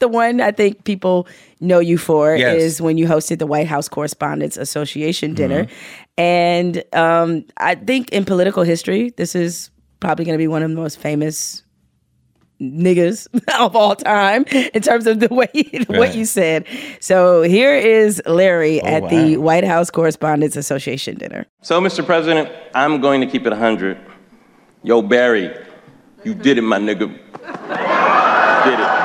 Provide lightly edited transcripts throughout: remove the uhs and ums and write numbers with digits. The one I think people know you for is when you hosted the White House Correspondents Association dinner. Mm-hmm. And I think in political history, this is probably going to be one of the most famous niggas of all time in terms of the way what you said. So here is Larry at the White House Correspondents Association dinner. So, Mr. President, I'm going to keep it 100. Yo, Barry, you did it, my nigga. You did it.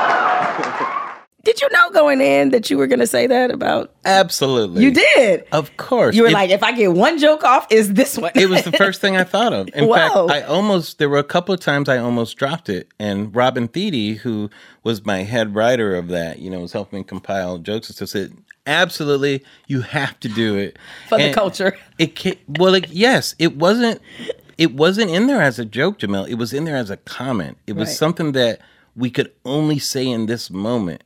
Did you know going in that you were going to say that about? Absolutely. You did? Of course. You were like, if I get one joke off, it's this one. It was the first thing I thought of. In fact, there were a couple of times I almost dropped it. And Robin Thede, who was my head writer of that, was helping me compile jokes and stuff, said, absolutely, you have to do it. For the culture. It wasn't in there as a joke, Jemele. It was in there as a comment. It was something that we could only say in this moment.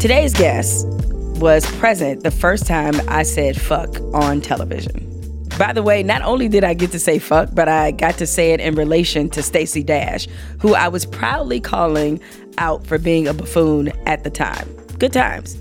Today's guest was present the first time I said fuck on television. By the way, not only did I get to say fuck, but I got to say it in relation to Stacey Dash, who I was proudly calling out for being a buffoon at the time. Good times.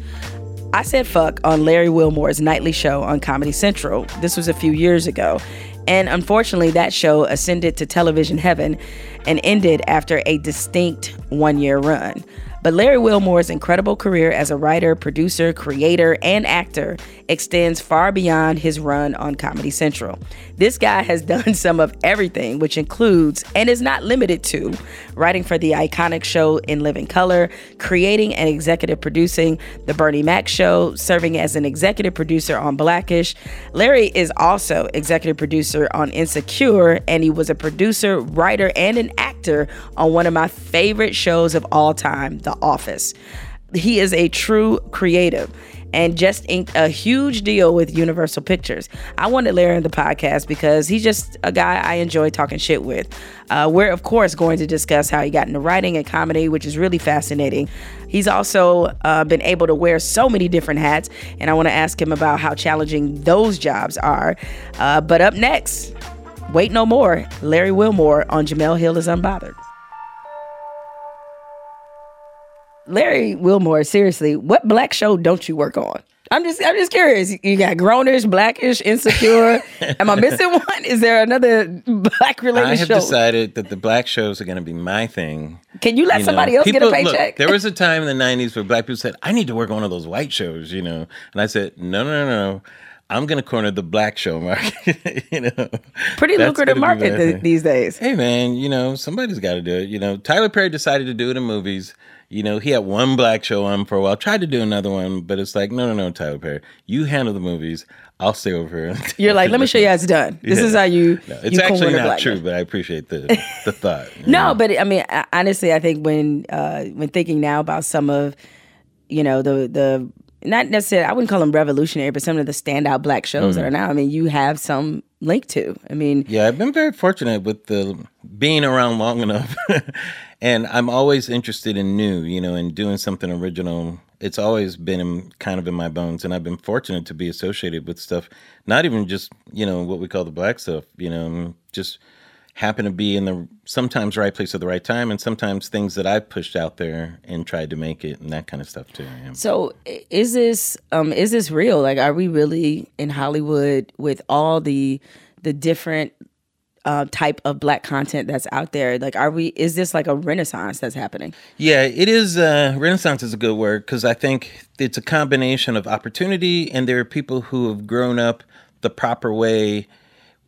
I said fuck on Larry Wilmore's nightly show on Comedy Central. This was a few years ago. And unfortunately, that show ascended to television heaven and ended after a distinct one-year run. But Larry Wilmore's incredible career as a writer, producer, creator, and actor extends far beyond his run on Comedy Central. This guy has done some of everything, which includes, and is not limited to, writing for the iconic show In Living Color, creating and executive producing The Bernie Mac Show, serving as an executive producer on Blackish. Larry is also executive producer on Insecure, and he was a producer, writer, and an actor on one of my favorite shows of all time, The Office. He is a true creative and just inked a huge deal with Universal Pictures. I wanted Larry on the podcast because he's just a guy I enjoy talking shit with. We're, of course, going to discuss how he got into writing and comedy, which is really fascinating. He's also been able to wear so many different hats, and I want to ask him about how challenging those jobs are. But up next, wait no more, Larry Wilmore on Jemele Hill is Unbothered. Larry Wilmore, seriously, what black show don't you work on? I'm just curious. You got Grownish, Blackish, Insecure. Am I missing one? Is there another black related show? I have decided that the black shows are going to be my thing. Can you let somebody else get a paycheck? Look, there was a time in the 90s where black people said, I need to work on one of those white shows, And I said, no. I'm going to corner the black show market, Pretty lucrative market these days. Hey, man, somebody's got to do it. Tyler Perry decided to do it in movies. He had one black show on for a while, tried to do another one, but it's like, no, Tyler Perry, you handle the movies. I'll stay over here. You're like, let me show you how it's done. This is how you... No, it's actually not true, but I appreciate the thought. No, but I mean, honestly, I think when thinking now about some of, the not necessarily, I wouldn't call them revolutionary, but some of the standout black shows that are now, I mean, you have some link to. I mean... Yeah, I've been very fortunate with being around long enough. And I'm always interested in new, and doing something original. It's always been kind of in my bones. And I've been fortunate to be associated with stuff, not even just, what we call the black stuff, just happen to be in the sometimes right place at the right time, and sometimes things that I've pushed out there and tried to make it and that kind of stuff too. Yeah. So is this real? Like, are we really in Hollywood with all the different type of black content that's out there? Like, is this like a renaissance that's happening? Yeah, it is. Renaissance is a good word, because I think it's a combination of opportunity, and there are people who have grown up the proper way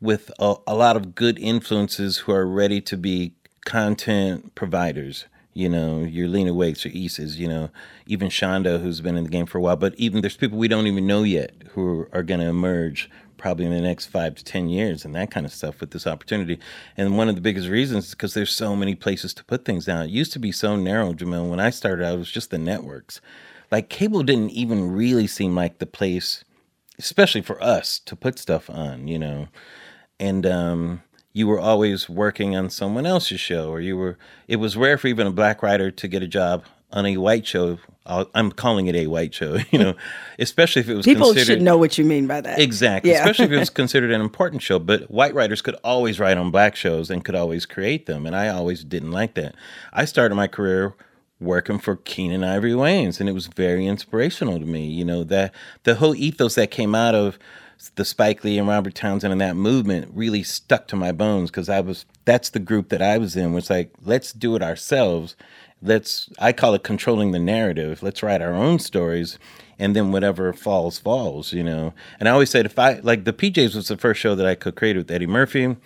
with a lot of good influences who are ready to be content providers. Your Lena Waithe, your Issa's, even Shonda, who's been in the game for a while. But even there's people we don't even know yet who are going to emerge probably in the next 5 to 10 years and that kind of stuff with this opportunity. And one of the biggest reasons is because there's so many places to put things down. It used to be so narrow, Jemele. When I started out, it was just the networks. Like, cable didn't even really seem like the place, especially for us, to put stuff on, And you were always working on someone else's show, or it was rare for even a black writer to get a job on a white show, I'm calling it a white show, you know, especially if it was people should know what you mean by that. Exactly. Yeah. Especially if it was considered an important show. But white writers could always write on black shows and could always create them. And I always didn't like that. I started my career working for Keenen Ivory Wayans, and it was very inspirational to me. You know, that the whole ethos that came out of the Spike Lee and Robert Townsend and that movement really stuck to my bones, because that's the group that I was in, was like, let's do it ourselves. I call it controlling the narrative. Let's write our own stories, and then whatever falls, falls, you know. And I always said, the PJs was the first show that I co-created with Eddie Murphy.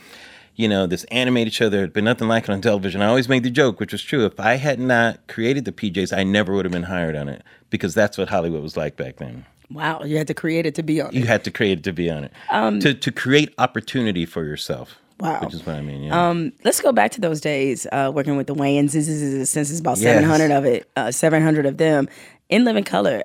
You know, this animated show, there had been nothing like it on television. I always made the joke, which was true. If I had not created the PJs, I never would have been hired on it, because that's what Hollywood was like back then. Wow, you had to create it to be on it. You had to create it to be on it. To create opportunity for yourself. Wow. Which is what I mean, yeah. Let's go back to those days working with the Wayans, since it's about 700 of it, 700 of them. In Living Color,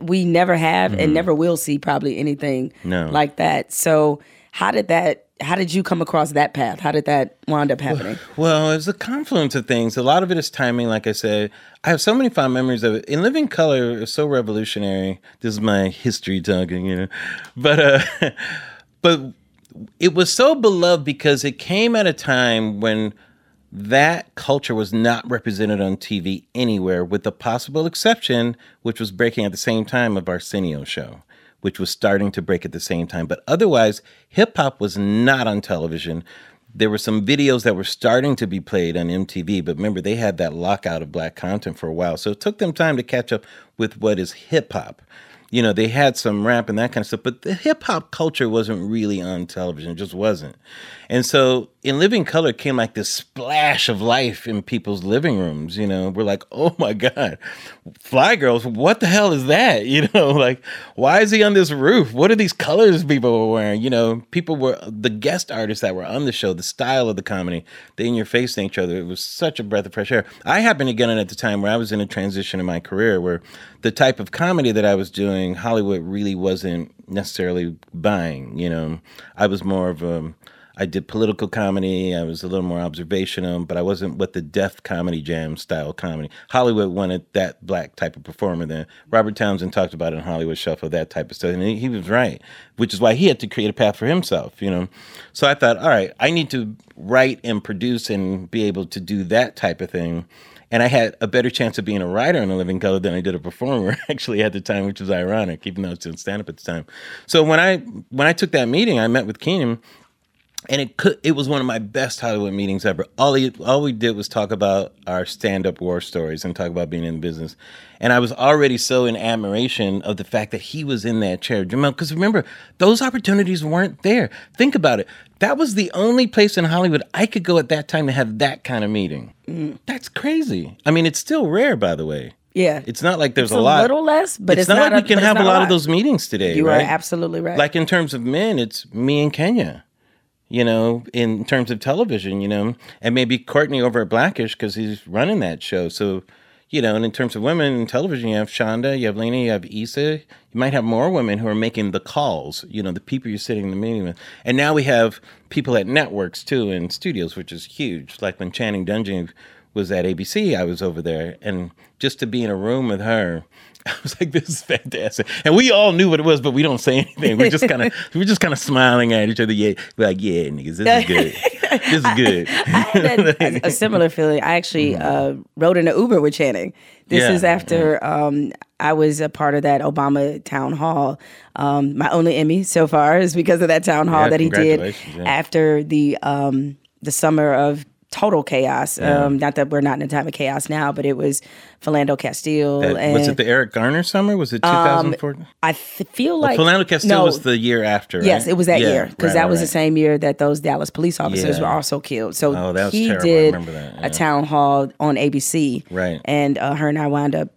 we never have and never will see probably anything like that. So how did you come across that path? How did that wind up happening? Well, it was a confluence of things. A lot of it is timing, like I said. I have so many fond memories of it. In Living Color, it's so revolutionary. This is my history talking, you know. But it was so beloved because it came at a time when that culture was not represented on TV anywhere, with the possible exception, which was breaking at the same time, of Arsenio's show, which was starting to break at the same time. But otherwise, hip-hop was not on television. There were some videos that were starting to be played on MTV, but remember, they had that lockout of black content for a while. So it took them time to catch up with what is hip-hop. You know, they had some rap and that kind of stuff, but the hip-hop culture wasn't really on television. It just wasn't. And so In Living Color came like this splash of life in people's living rooms, you know. We're like, oh, my God, Fly Girls, what the hell is that? You know, like, why is he on this roof? What are these colors people were wearing? You know, the guest artists that were on the show, the style of the comedy, the in-your-face nature of it, was such a breath of fresh air. I happened to get in at the time where I was in a transition in my career where the type of comedy that I was doing, Hollywood really wasn't necessarily buying, you know. I was more of a... I did political comedy. I was a little more observational, but I wasn't with the deaf comedy jam style comedy. Hollywood wanted that black type of performer then. Robert Townsend talked about it in Hollywood Shuffle, that type of stuff. And he was right, which is why he had to create a path for himself, you know. So I thought, all right, I need to write and produce and be able to do that type of thing. And I had a better chance of being a writer in A Living Color than I did a performer, actually, at the time, which was ironic, even though I was doing stand-up at the time. So when I took that meeting, I met with Keenen. And it was one of my best Hollywood meetings ever. All we did was talk about our stand-up war stories and talk about being in the business. And I was already so in admiration of the fact that he was in that chair. Because remember, those opportunities weren't there. Think about it. That was the only place in Hollywood I could go at that time to have that kind of meeting. That's crazy. I mean, it's still rare, by the way. Yeah. It's not like there's a lot. It's a little less, but it's not like we can have a lot of those meetings today, right? You are absolutely right. Like in terms of men, it's me and Kenya. You know, in terms of television, you know, and maybe Courtney over at Blackish because he's running that show. So, you know, and in terms of women in television, you have Shonda, you have Lena, you have Issa. You might have more women who are making the calls, you know, the people you're sitting in the meeting with. And now we have people at networks, too, and studios, which is huge. Like when Channing Dungey was at ABC, I was over there. And just to be in a room with her, I was like, this is fantastic. And we all knew what it was, but we don't say anything. We're just kind of smiling at each other. Yeah. We're like, yeah, niggas, this is good. This is good. I had a similar feeling. I actually rode in an Uber with Channing. This is after I was a part of that Obama town hall. My only Emmy so far is because of that town hall that he did after the summer of total chaos. Not that we're not in a time of chaos now, but it was Philando Castile. Was it the Eric Garner summer? Was it 2014? Philando Castile was the year after, right? Yes, it was that year. Because was the same year that those Dallas police officers were also killed. So that was terrible. Did I remember that. A town hall on ABC. Right. And her and I wound up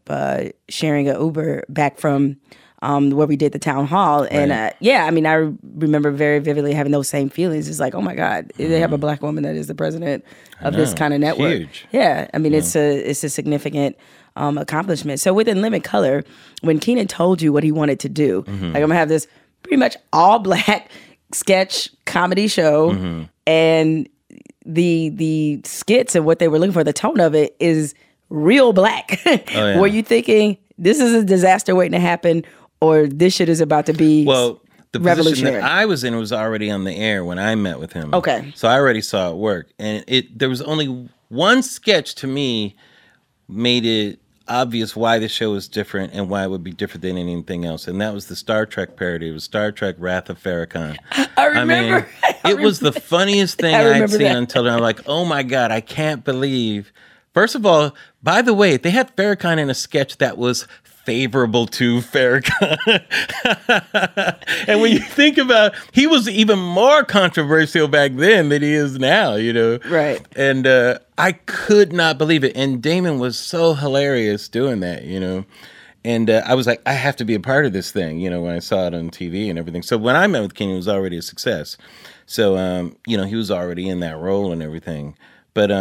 sharing an Uber back from where we did the town hall. And I remember very vividly having those same feelings. It's like, oh my God, they have a black woman that is the president of this kind of network. Huge. Yeah, I mean, it's a significant accomplishment. So within Living Color, when Keenen told you what he wanted to do, like I'm gonna have this pretty much all black sketch comedy show, and the skits and what they were looking for, the tone of it is real black. Oh, yeah. Were you thinking this is a disaster waiting to happen, or this shit is about to be the position that I was in was already on the air when I met with him. Okay. So I already saw it work. And there was only one sketch to me made it obvious why the show was different and why it would be different than anything else. And that was the Star Trek parody. It was Star Trek Wrath of Farrakhan. I remember. I mean, it was the funniest thing I'd seen until then. I'm like, oh my God, I can't believe. First of all, by the way, they had Farrakhan in a sketch that was favorable to Farrakhan. And when you think about, he was even more controversial back then than he is now, you know? Right. And I could not believe it. And Damon was so hilarious doing that, you know? And I was like, I have to be a part of this thing, you know, when I saw it on TV and everything. So when I met with Keenen, it was already a success. So, you know, he was already in that role and everything. But,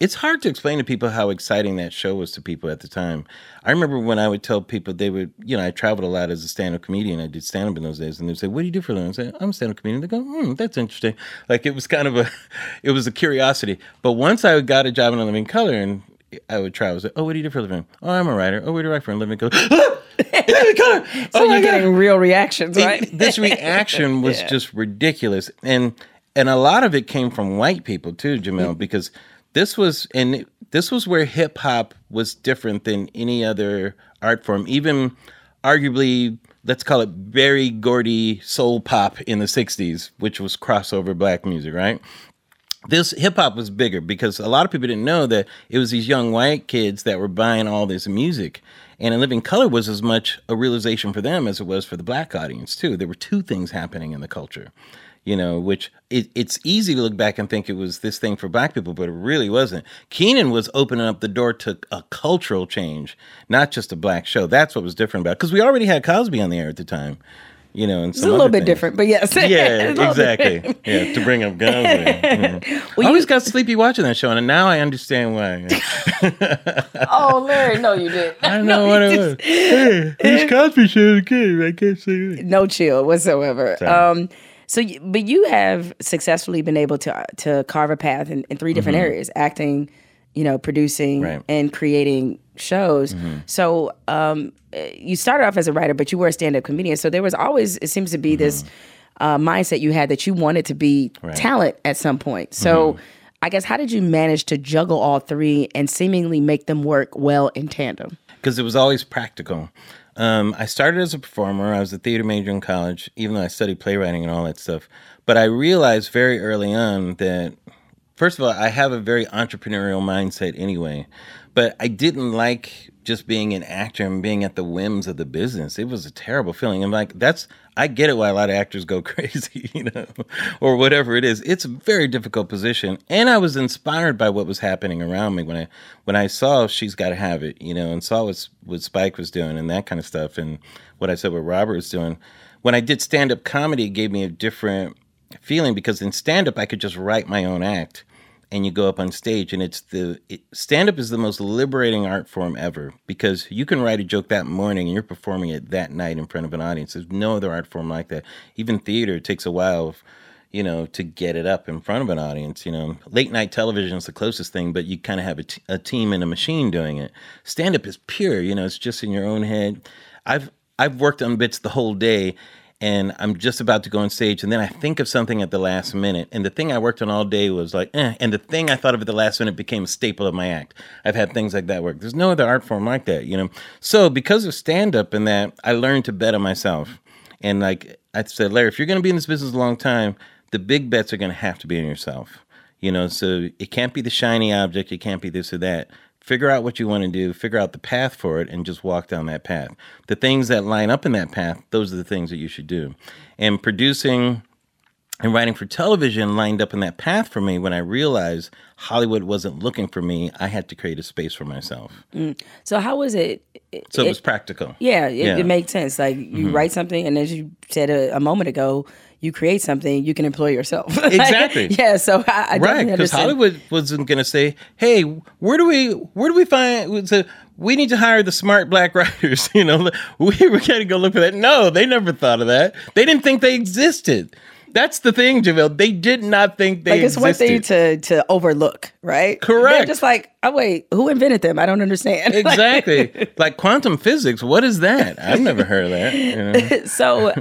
it's hard to explain to people how exciting that show was to people at the time. I remember when I would tell people, they would, you know, I traveled a lot as a stand-up comedian. I did stand-up in those days. And they'd say, what do you do for a living? I'd say, I'm a stand-up comedian. They go, that's interesting. Like, it was kind of a curiosity. But once I got a job in In Living Color and I would travel, I was like, oh, what do you do for a living? Oh, I'm a writer. Oh, where do I write for In Living Color? In Living Color! So you're getting real reactions, right? This reaction was just ridiculous. And a lot of it came from white people, too, Jemele, because... This was where hip hop was different than any other art form. Even arguably, let's call it very Gordy soul pop in the 60s, which was crossover black music, right? This hip hop was bigger because a lot of people didn't know that it was these young white kids that were buying all this music. And In Living Color was as much a realization for them as it was for the black audience, too. There were two things happening in the culture. You know, which it's easy to look back and think it was this thing for black people, but it really wasn't. Keenen was opening up the door to a cultural change, not just a black show. That's what was different about it. Because we already had Cosby on the air at the time, you know. And some it's a little bit different, but yes. Yeah, exactly. Yeah, to bring up guns. Well, I always got sleepy watching that show, and now I understand why. Oh, Larry, no, you didn't. I don't know what it was. Hey, this Cosby show is good. I can't see it. No chill whatsoever. Sorry. So, but you have successfully been able to carve a path in three different areas: acting, you know, producing, and creating shows. So, you started off as a writer, but you were a stand-up comedian. So there was always, it seems to be this mindset you had that you wanted to be talent at some point. So, I guess, how did you manage to juggle all three and seemingly make them work well in tandem? Because it was always practical. I started as a performer. I was a theater major in college, even though I studied playwriting and all that stuff. But I realized very early on that, first of all, I have a very entrepreneurial mindset anyway. But I didn't like just being an actor and being at the whims of the business. It was a terrible feeling. I'm like, I get it why a lot of actors go crazy, you know, or whatever it is. It's a very difficult position. And I was inspired by what was happening around me when I saw She's Gotta Have It, you know, and saw what Spike was doing and that kind of stuff. And what I said, what Robert was doing. When I did stand-up comedy, it gave me a different feeling because in stand-up, I could just write my own act. And you go up on stage, and stand-up is the most liberating art form ever because you can write a joke that morning, and you're performing it that night in front of an audience. There's no other art form like that. Even theater, it takes a while, you know, to get it up in front of an audience, you know. Late-night television is the closest thing, but you kind of have a team and a machine doing it. Stand-up is pure, you know. It's just in your own head. I've worked on bits the whole day, and I'm just about to go on stage, and then I think of something at the last minute. And the thing I worked on all day was like, and the thing I thought of at the last minute became a staple of my act. I've had things like that work. There's no other art form like that, you know? So because of stand-up and that, I learned to bet on myself. And like I said, Larry, if you're going to be in this business a long time, the big bets are going to have to be on yourself, you know? So it can't be the shiny object. It can't be this or that. Figure out what you want to do, figure out the path for it, and just walk down that path. The things that line up in that path, those are the things that you should do. And producing and writing for television lined up in that path for me when I realized Hollywood wasn't looking for me. I had to create a space for myself. So how was it? So it was practical. Yeah, it made sense. Like you write something, and as you said a moment ago, you create something, you can employ yourself. Exactly. Yeah, so I right, because Hollywood wasn't going to say, hey, where do we find, so we need to hire the smart black writers, you know, we were going to go look for that. No, they never thought of that. They didn't think they existed. That's the thing, Jemele. They did not think they existed. It's one thing to overlook, right? Correct. They're just like, oh, wait, who invented them? I don't understand. Exactly. Like quantum physics, what is that? I've never heard of that. You know? So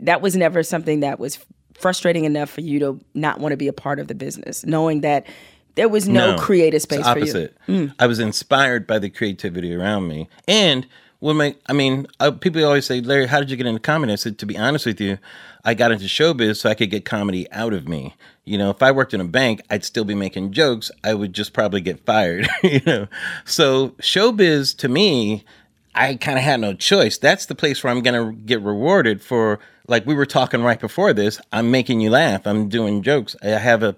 that was never something that was frustrating enough for you to not want to be a part of the business, knowing that there was no creative space for you. Mm. I was inspired by the creativity around me. And people always say, Larry, how did you get into comedy? I said, to be honest with you, I got into showbiz so I could get comedy out of me. You know, if I worked in a bank, I'd still be making jokes. I would just probably get fired. You know, so showbiz to me, I kind of had no choice. That's the place where I'm going to get rewarded for, like we were talking right before this, I'm making you laugh. I'm doing jokes. I have a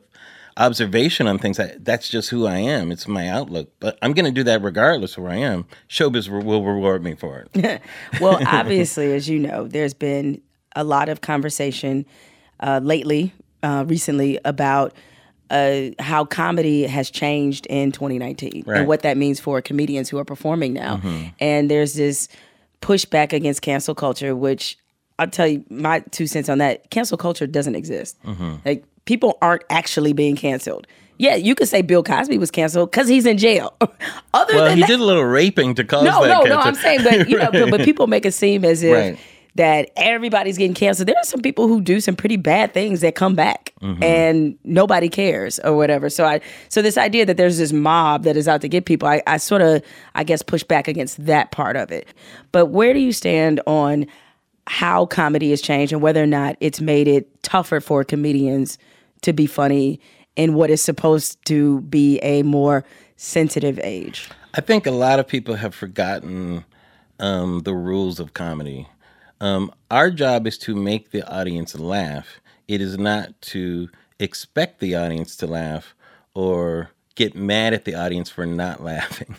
observation on things. That's just who I am. It's my outlook. But I'm going to do that regardless of where I am. Showbiz will reward me for it. Well, obviously, as you know, there's been a lot of conversation recently about how comedy has changed in 2019 and what that means for comedians who are performing now. Mm-hmm. And there's this pushback against cancel culture, which I'll tell you my 2 cents on that. Cancel culture doesn't exist. Mm-hmm. Like, people aren't actually being canceled. Yeah, you could say Bill Cosby was canceled because he's in jail. Did a little raping to cause that cancer. No, I'm saying, but you know, but people make it seem as if that everybody's getting canceled. There are some people who do some pretty bad things that come back and nobody cares or whatever. So this idea that there's this mob that is out to get people, I sort of push back against that part of it. But where do you stand on how comedy has changed and whether or not it's made it tougher for comedians to be funny in what is supposed to be a more sensitive age? I think a lot of people have forgotten the rules of comedy. Our job is to make the audience laugh. It is not to expect the audience to laugh or get mad at the audience for not laughing.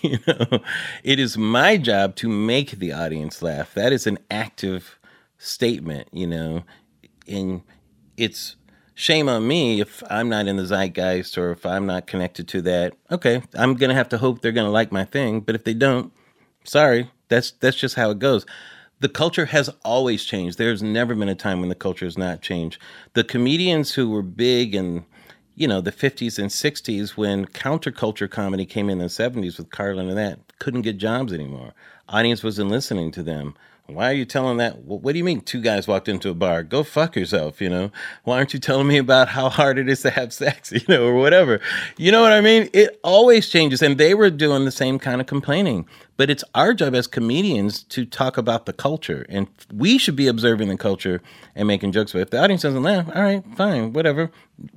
You know, it is my job to make the audience laugh. That is an active statement, you know, and it's shame on me if I'm not in the zeitgeist or if I'm not connected to that. Okay, I'm going to have to hope they're going to like my thing, but if they don't, sorry, that's just how it goes. The culture has always changed. There's never been a time when the culture has not changed. The comedians who were big in, you know, the 50s and 60s when counterculture comedy came in the 70s with Carlin and that, couldn't get jobs anymore. Audience wasn't listening to them. Why are you telling that? What do you mean 2 guys walked into a bar? Go fuck yourself, you know? Why aren't you telling me about how hard it is to have sex, you know, or whatever? You know what I mean? It always changes. And they were doing the same kind of complaining. But it's our job as comedians to talk about the culture. And we should be observing the culture and making jokes. But if the audience doesn't laugh, all right, fine, whatever.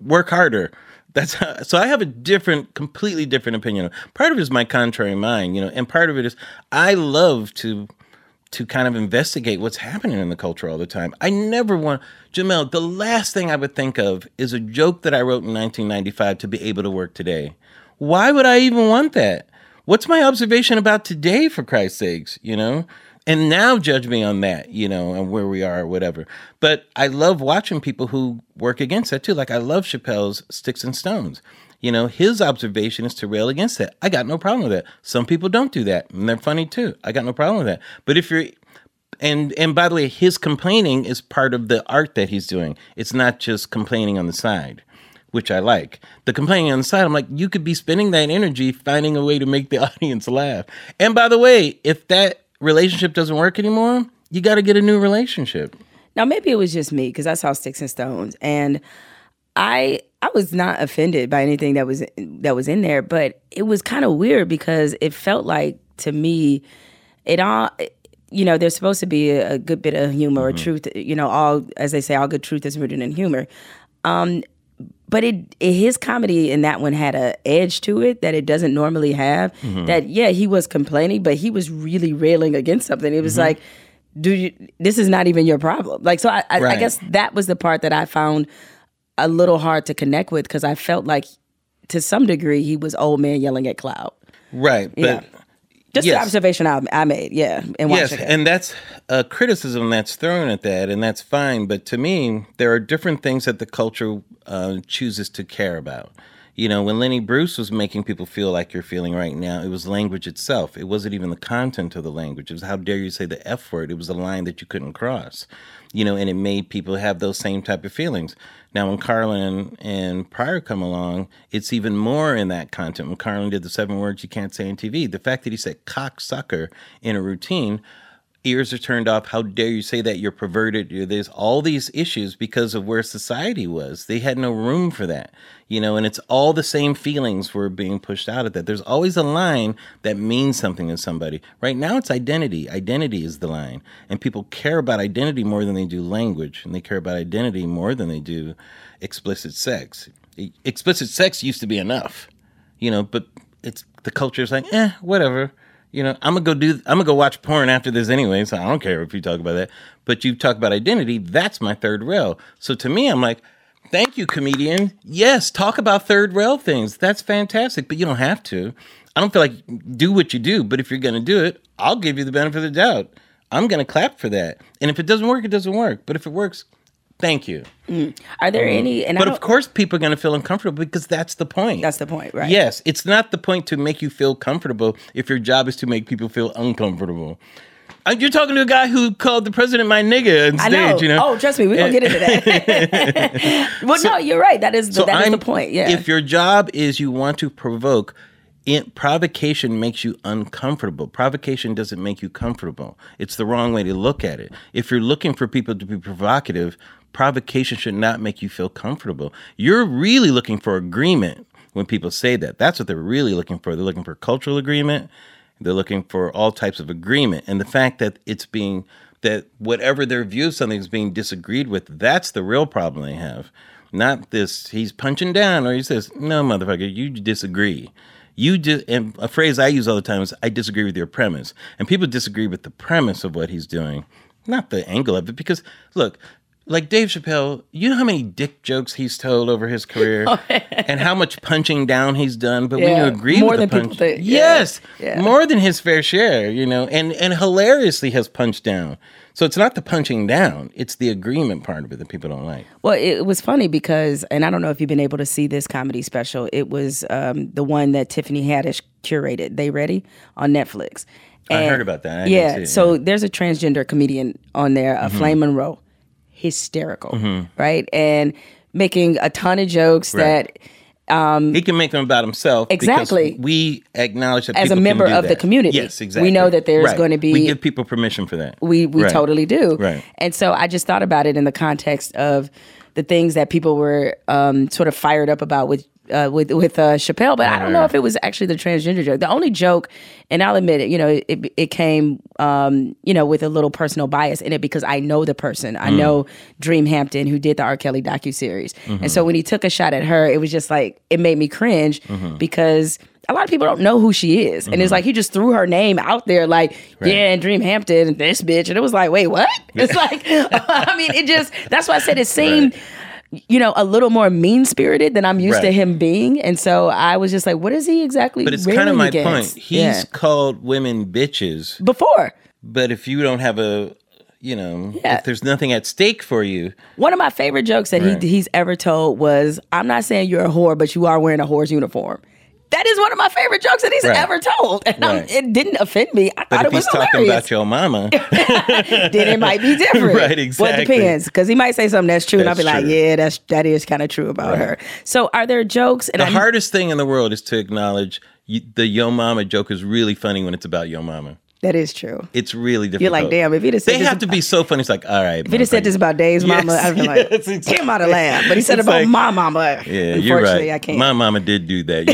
Work harder. That's how, so I have a completely different opinion. Part of it is my contrary mind, you know, and part of it is I love to kind of investigate what's happening in the culture all the time. I never want... Jemele, the last thing I would think of is a joke that I wrote in 1995 to be able to work today. Why would I even want that? What's my observation about today, for Christ's sakes, you know? And now judge me on that, you know, and where we are or whatever. But I love watching people who work against that, too. Like, I love Chappelle's Sticks and Stones. You know, his observation is to rail against that. I got no problem with that. Some people don't do that, and they're funny too. I got no problem with that. But if you're, and by the way, his complaining is part of the art that he's doing. It's not just complaining on the side, which I like. The complaining on the side, I'm like, you could be spending that energy finding a way to make the audience laugh. And by the way, if that relationship doesn't work anymore, you got to get a new relationship. Now, maybe it was just me because I saw Sticks and Stones, and I was not offended by anything that was in there, but it was kind of weird because it felt like, to me, it all, you know, there's supposed to be a good bit of humor or truth, you know, all, as they say, all good truth is rooted in humor. But his comedy in that one had an edge to it that it doesn't normally have. Mm-hmm. That, yeah, he was complaining, but he was really railing against something. It was like, this is not even your problem. Like, so I guess that was the part that I found a little hard to connect with because I felt like, to some degree, he was old man yelling at cloud. Right, but yeah. Just the observation I made, yeah. And yes, and that's a criticism that's thrown at that, and that's fine. But to me, there are different things that the culture chooses to care about. You know, when Lenny Bruce was making people feel like you're feeling right now, it was language itself. It wasn't even the content of the language. It was how dare you say the F word. It was a line that you couldn't cross, you know, and it made people have those same type of feelings. Now, when Carlin and Pryor come along, it's even more in that content. When Carlin did the 7 words you can't say on TV, the fact that he said cocksucker in a routine, ears are turned off. How dare you say that? You're perverted. There's all these issues because of where society was. They had no room for that, you know, and it's all the same feelings were being pushed out at that. There's always a line that means something to somebody. Right now, it's identity. Identity is the line. And people care about identity more than they do language. And they care about identity more than they do explicit sex. Explicit sex used to be enough, you know, but it's the culture is like, whatever. You know, I'm gonna go watch porn after this anyway, so I don't care if you talk about that. But you talk about identity, that's my third rail. So to me, I'm like, thank you, comedian. Yes, talk about third rail things. That's fantastic, but you don't have to. I don't feel like do what you do, but if you're gonna do it, I'll give you the benefit of the doubt. I'm gonna clap for that. And if it doesn't work, it doesn't work. But if it works, thank you. Are there any? And but of course, people are going to feel uncomfortable because that's the point. That's the point, right? Yes. It's not the point to make you feel comfortable if your job is to make people feel uncomfortable. You're talking to a guy who called the president my nigga on stage, know. You know? Oh, trust me, we're going to get into that. Well, no, you're right. That is the point, yeah. If your job is you want to provoke, provocation makes you uncomfortable. Provocation doesn't make you comfortable. It's the wrong way to look at it. If you're looking for people to be provocative, provocation should not make you feel comfortable. You're really looking for agreement when people say that. That's what they're really looking for. They're looking for cultural agreement. They're looking for all types of agreement. And the fact that whatever their view of something is being disagreed with, that's the real problem they have. Not this, he's punching down, or he says, no, motherfucker, you disagree. And a phrase I use all the time is, I disagree with your premise. And people disagree with the premise of what he's doing, not the angle of it. Because, look, like Dave Chappelle, you know how many dick jokes he's told over his career and how much punching down he's done, but when you agree with the punch, yes, more than his fair share, you know, and hilariously has punched down. So it's not the punching down, it's the agreement part of it that people don't like. Well, it was funny because, and I don't know if you've been able to see this comedy special, it was the one that Tiffany Haddish curated, They Ready, on Netflix. And I heard about that. So there's a transgender comedian on there, Flame Monroe. Hysterical, right? And making a ton of jokes that... he can make them about himself. Exactly. Because we acknowledge that as a member of the community. Yes, exactly. We know that there's going to be... We give people permission for that. We totally do. Right. And so I just thought about it in the context of the things that people were sort of fired up about with Chappelle, but I don't know if it was actually the transgender joke. The only joke, and I'll admit it, you know, it came, you know, with a little personal bias in it because I know the person. I know Dream Hampton, who did the R. Kelly docuseries. And so when he took a shot at her, it was just like, it made me cringe because a lot of people don't know who she is. And it's like, he just threw her name out there like, and Dream Hampton and this bitch. And it was like, wait, what? It's like, I mean, it just, that's why I said it seemed... you know, a little more mean-spirited than I'm used to him being. And so I was just like, what is he exactly? But it's kind of my point. He's called women bitches. Before. But if you don't have a, you know, if there's nothing at stake for you. One of my favorite jokes that he's ever told was, I'm not saying you're a whore, but you are wearing a whore's uniform. That is one of my favorite jokes that he's ever told. And it didn't offend me. I thought it was hilarious. But if he's talking about your mama. Then it might be different. Right, exactly. Well, it depends, because he might say something that's true, and I'll be like, yeah, that is kind of true about her. So are there jokes? And the hardest thing in the world is to acknowledge the yo mama joke is really funny when it's about yo mama. That is true. It's really difficult. You're like, damn, if he'd have said this. They have to be so funny. It's like, all right. If he'd have said this about Dave's mama, I'd be like, him out of laugh. But he said about my mama. Yeah, you're right. I can't. My mama did do that.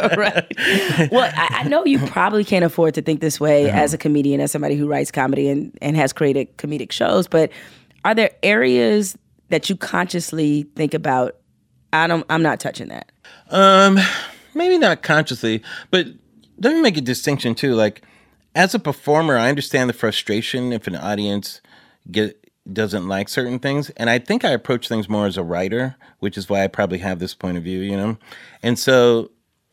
You're right. Right. Well, I know you probably can't afford to think this way as a comedian, as somebody who writes comedy and has created comedic shows, but are there areas that you consciously think about, I'm not touching that? Maybe not consciously, but... Let me make a distinction, too. Like, as a performer, I understand the frustration if an audience doesn't like certain things. And I think I approach things more as a writer, which is why I probably have this point of view, you know? And so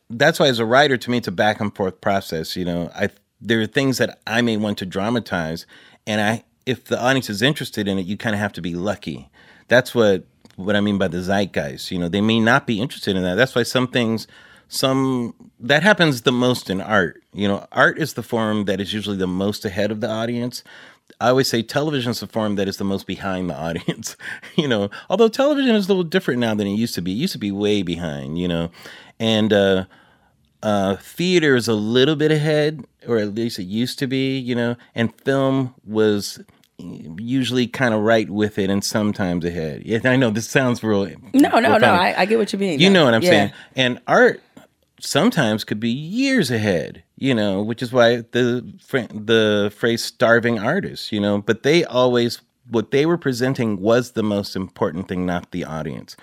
that's why as a writer, to me, it's a back and forth process, you know? There are things that I may want to dramatize. And if the audience is interested in it, you kind of have to be lucky. That's what what I mean by the zeitgeist. You know, they may not be interested in that. That's why some things, that happens the most in art. You know, art is the form that is usually the most ahead of the audience. I always say television is the form that is the most behind the audience, you know, although television is a little different now than it used to be. It used to be way behind, you know, and theater is a little bit ahead, or at least it used to be, you know, and film was usually kind of right with it and sometimes ahead. Yeah, I know this sounds real. No, I get what you mean. You know what I'm saying? And art sometimes could be years ahead, you know, which is why the phrase starving artists, you know, but they always, what they were presenting was the most important thing, not the audience.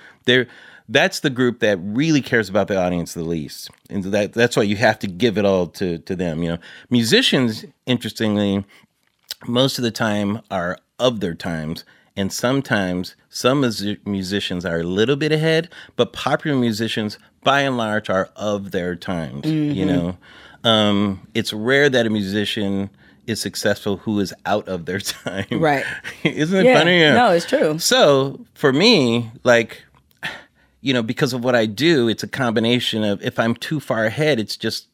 That's the group that really cares about the audience the least. And that's why you have to give it all to them, you know. Musicians, interestingly, most of the time are of their times. And sometimes some musicians are a little bit ahead, but popular musicians, by and large, are of their times, you know. It's rare that a musician is successful who is out of their time. Right. Isn't it funny? Yeah. No, it's true. So for me, like, you know, because of what I do, it's a combination of if I'm too far ahead, it's just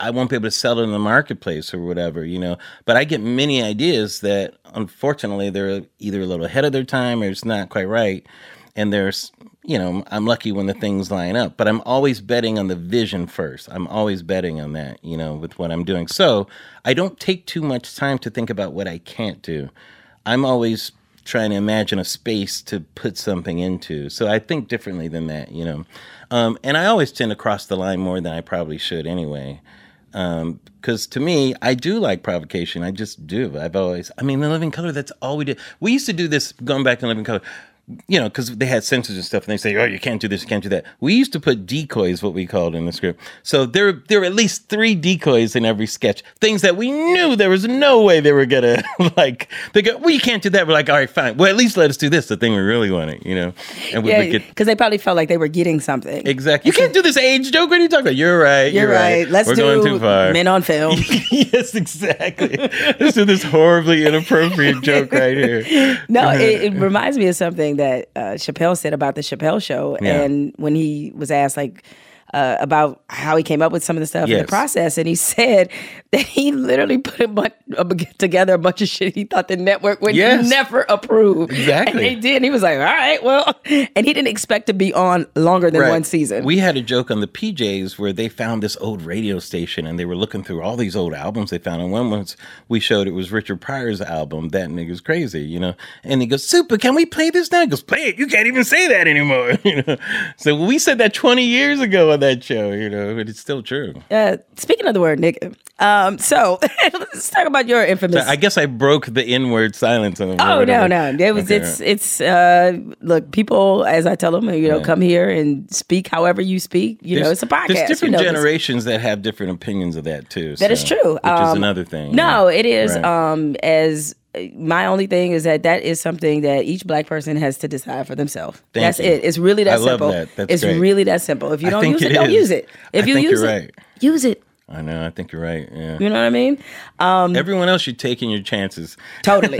I won't be able to sell it in the marketplace or whatever, you know. But I get many ideas that, unfortunately, they're either a little ahead of their time or it's not quite right. And there's, you know, I'm lucky when the things line up. But I'm always betting on the vision first. I'm always betting on that, you know, with what I'm doing. So I don't take too much time to think about what I can't do. I'm always trying to imagine a space to put something into. So I think differently than that, you know. And I always tend to cross the line more than I probably should anyway. Because to me, I do like provocation. I just do. In Living Color, that's all we did. We used to do this, going back to In Living Color, you know, because they had censors and stuff, and they say, oh, you can't do this, you can't do that. We used to put decoys, what we called, in the script. So there were at least 3 decoys in every sketch, things that we knew there was no way they were going to, like, they go, well, you can't do that. We're like, all right, fine. Well, at least let us do this, the thing we really wanted, you know. And because they probably felt like they were getting something. Exactly. You can't do this age joke. What are you talking about? You're right. You're right. We're going too far. Men on film. Yes, exactly. Let's do this horribly inappropriate joke right here. No, it reminds me of something that Chappelle said about the Chappelle Show, and when he was asked about how he came up with some of the stuff in the process, and he said that he literally put together a bunch of shit he thought the network would never approve. Exactly. And they did. He was like, all right, well, and he didn't expect to be on longer than one season. We had a joke on the PJs where they found this old radio station and they were looking through all these old albums they found. And once we showed it was Richard Pryor's album, That Nigga's Crazy, you know. And he goes, Super, can we play this now? He goes, play it. You can't even say that anymore. You know. So we said that 20 years ago that show, you know, but it's still true. Speaking of the word nigga, so let's talk about your infamous. So I guess I broke the N-word silence on the word. Oh, no. It was okay. It's look, people, as I tell them, you know, come here and speak however you speak. You know, it's a podcast. There's different generations that have different opinions of that too. That is true. Which is another thing. No, right? It is. Right. As my only thing is that is something that each black person has to decide for themselves. That's it. It's really that simple. I love that. That's great. Really that simple. If you don't use it, don't use it. If you use it, use it. I know. I think you're right. Yeah. You know what I mean? Everyone else, you're taking your chances. Totally.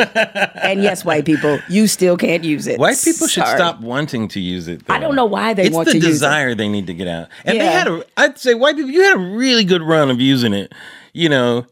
And yes, white people, you still can't use it. White people should stop wanting to use it, though. I don't know why they want to use it. It's the desire they need to get out. And I'd say white people, you had a really good run of using it. You know,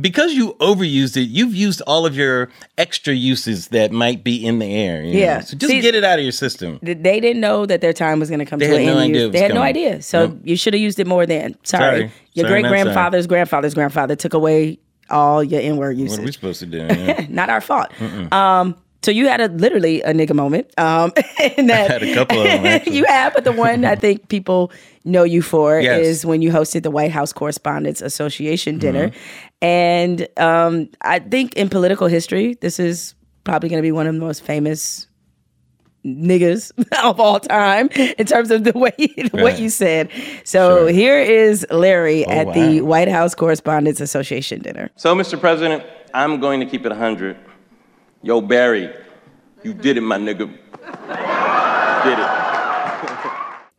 because you overused it, you've used all of your extra uses that might be in the air. You know? So just get it out of your system. They didn't know that their time was going to come to an end. They had no idea. So you should have used it more then. Sorry. Your great-grandfather's grandfather's grandfather took away all your N-word usage. What are we supposed to do? Yeah. Not our fault. So you had literally a nigga moment. I had a couple of them, actually. You have, but the one I think people know you for is when you hosted the White House Correspondents Association dinner. And I think in political history, this is probably going to be one of the most famous niggas of all time in terms of the way what you said. So here is Larry at the White House Correspondents Association dinner. So, Mr. President, I'm going to keep it 100. Yo, Barry, you did it, my nigga. Did it.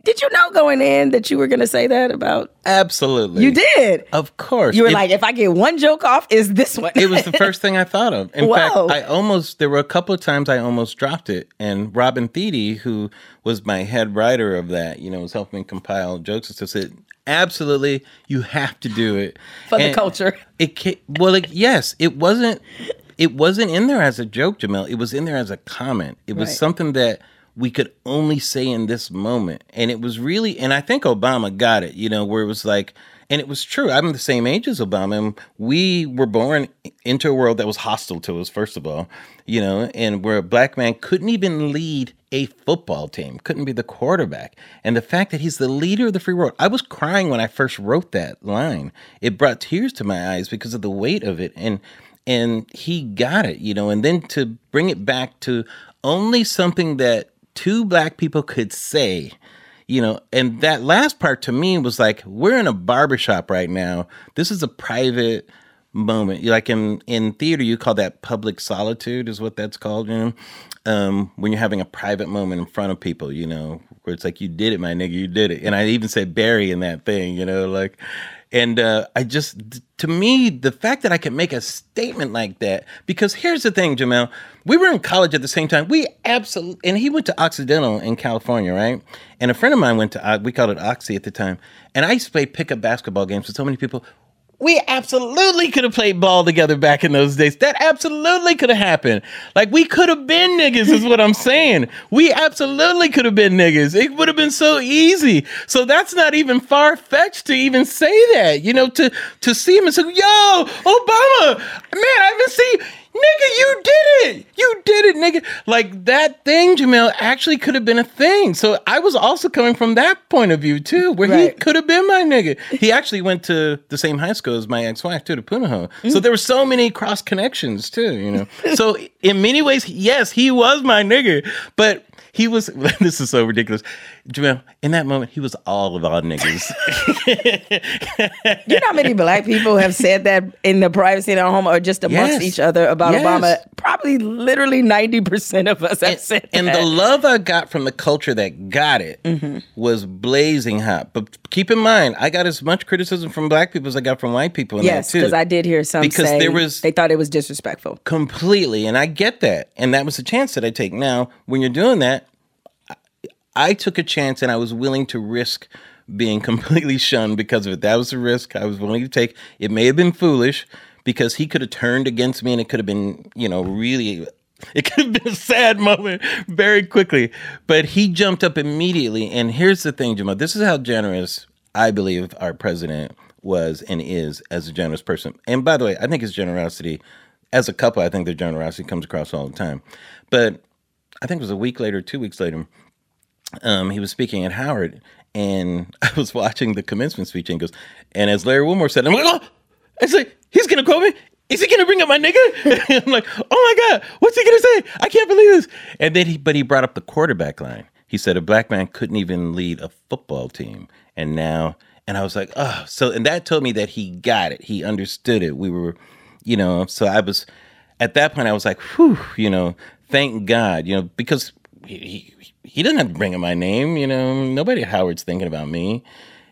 Did you know going in that you were going to say that about? Absolutely. You did? Of course. You were like, if I get one joke off, it's this one. It was the first thing I thought of. In fact, there were a couple of times I almost dropped it. And Robin Thede, who was my head writer of that, was helping me compile jokes and stuff, said, absolutely, you have to do it. For the culture. It wasn't in there as a joke, Jemele. It was in there as a comment. It was something that we could only say in this moment. And it was really, and I think Obama got it, where it was like, and it was true. I'm the same age as Obama. And we were born into a world that was hostile to us, first of all, and where a black man couldn't even lead a football team, couldn't be the quarterback. And the fact that he's the leader of the free world, I was crying when I first wrote that line. It brought tears to my eyes because of the weight of it. And he got it, and then to bring it back to only something that two black people could say, and that last part to me was like, we're in a barbershop right now. This is a private moment. Like in theater, you call that public solitude is what that's called, when you're having a private moment in front of people, where it's like, you did it, my nigga, you did it. And I even said Barry in that thing, to me, the fact that I could make a statement like that, because here's the thing, Jemele, we were in college at the same time. And he went to Occidental in California, right? And a friend of mine we called it Oxy at the time. And I used to play pickup basketball games with so many people. We absolutely could have played ball together back in those days. That absolutely could have happened. Like, we could have been niggas is what I'm saying. We absolutely could have been niggas. It would have been so easy. So that's not even far-fetched to even say that, to see him and say, yo, Obama, man, I haven't seen you. Nigga, you did it. You did it, nigga. Like, that thing, Jemele, actually could have been a thing. So I was also coming from that point of view, too, where he could have been my nigga. He actually went to the same high school as my ex-wife, too, to Punahou. Mm. So there were so many cross connections, too, So in many ways, yes, he was my nigga. But he was, this is so ridiculous. Jemele, in that moment, he was all of our niggas. You know how many black people have said that in the privacy of our home or just amongst each other about Obama? Probably literally 90% of us have said that. And the love I got from the culture that got it was blazing hot. But keep in mind, I got as much criticism from black people as I got from white people in that too. Yes, because I did hear some say they thought it was disrespectful. Completely, and I get that. And that was the chance that I take. Now, when you're doing that, I took a chance and I was willing to risk being completely shunned because of it. That was a risk I was willing to take. It may have been foolish because he could have turned against me and it could have been, really, it could have been a sad moment very quickly. But he jumped up immediately. And here's the thing, Jemele, this is how generous I believe our president was and is as a generous person. And by the way, I think his generosity, as a couple, I think their generosity comes across all the time. But I think it was a week later, 2 weeks later, he was speaking at Howard, and I was watching the commencement speech, and he goes, and as Larry Wilmore said, I'm like, oh, it's like, he's going to quote me? Is he going to bring up my nigga? I'm like, oh my God, what's he going to say? I can't believe this. And then he brought up the quarterback line. He said, a black man couldn't even lead a football team. And I was like, oh, and that told me that he got it. He understood it. We were, so I was, at that point, I was like, whew, thank God, because he doesn't have to bring up my name, Nobody at Howard's thinking about me,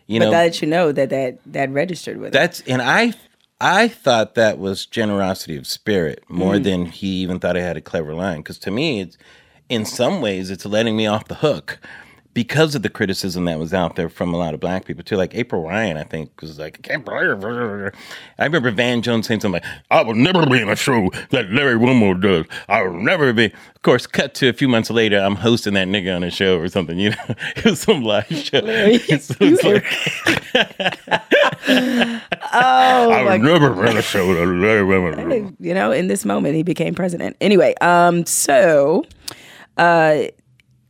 But that lets you know that registered with it. And I thought that was generosity of spirit more than he even thought I had a clever line. Because to me, it's, in some ways, it's letting me off the hook because of the criticism that was out there from a lot of black people too. Like April Ryan, I think, was like, I can't believe. I remember Van Jones saying something like, I will never be in a show that Larry Wilmore does. I will never be. Of course, cut to a few months later, I'm hosting that nigga on a show or something, It was some live show. Larry, I will never run a show that Larry Wilmore. In this moment, he became president. Anyway,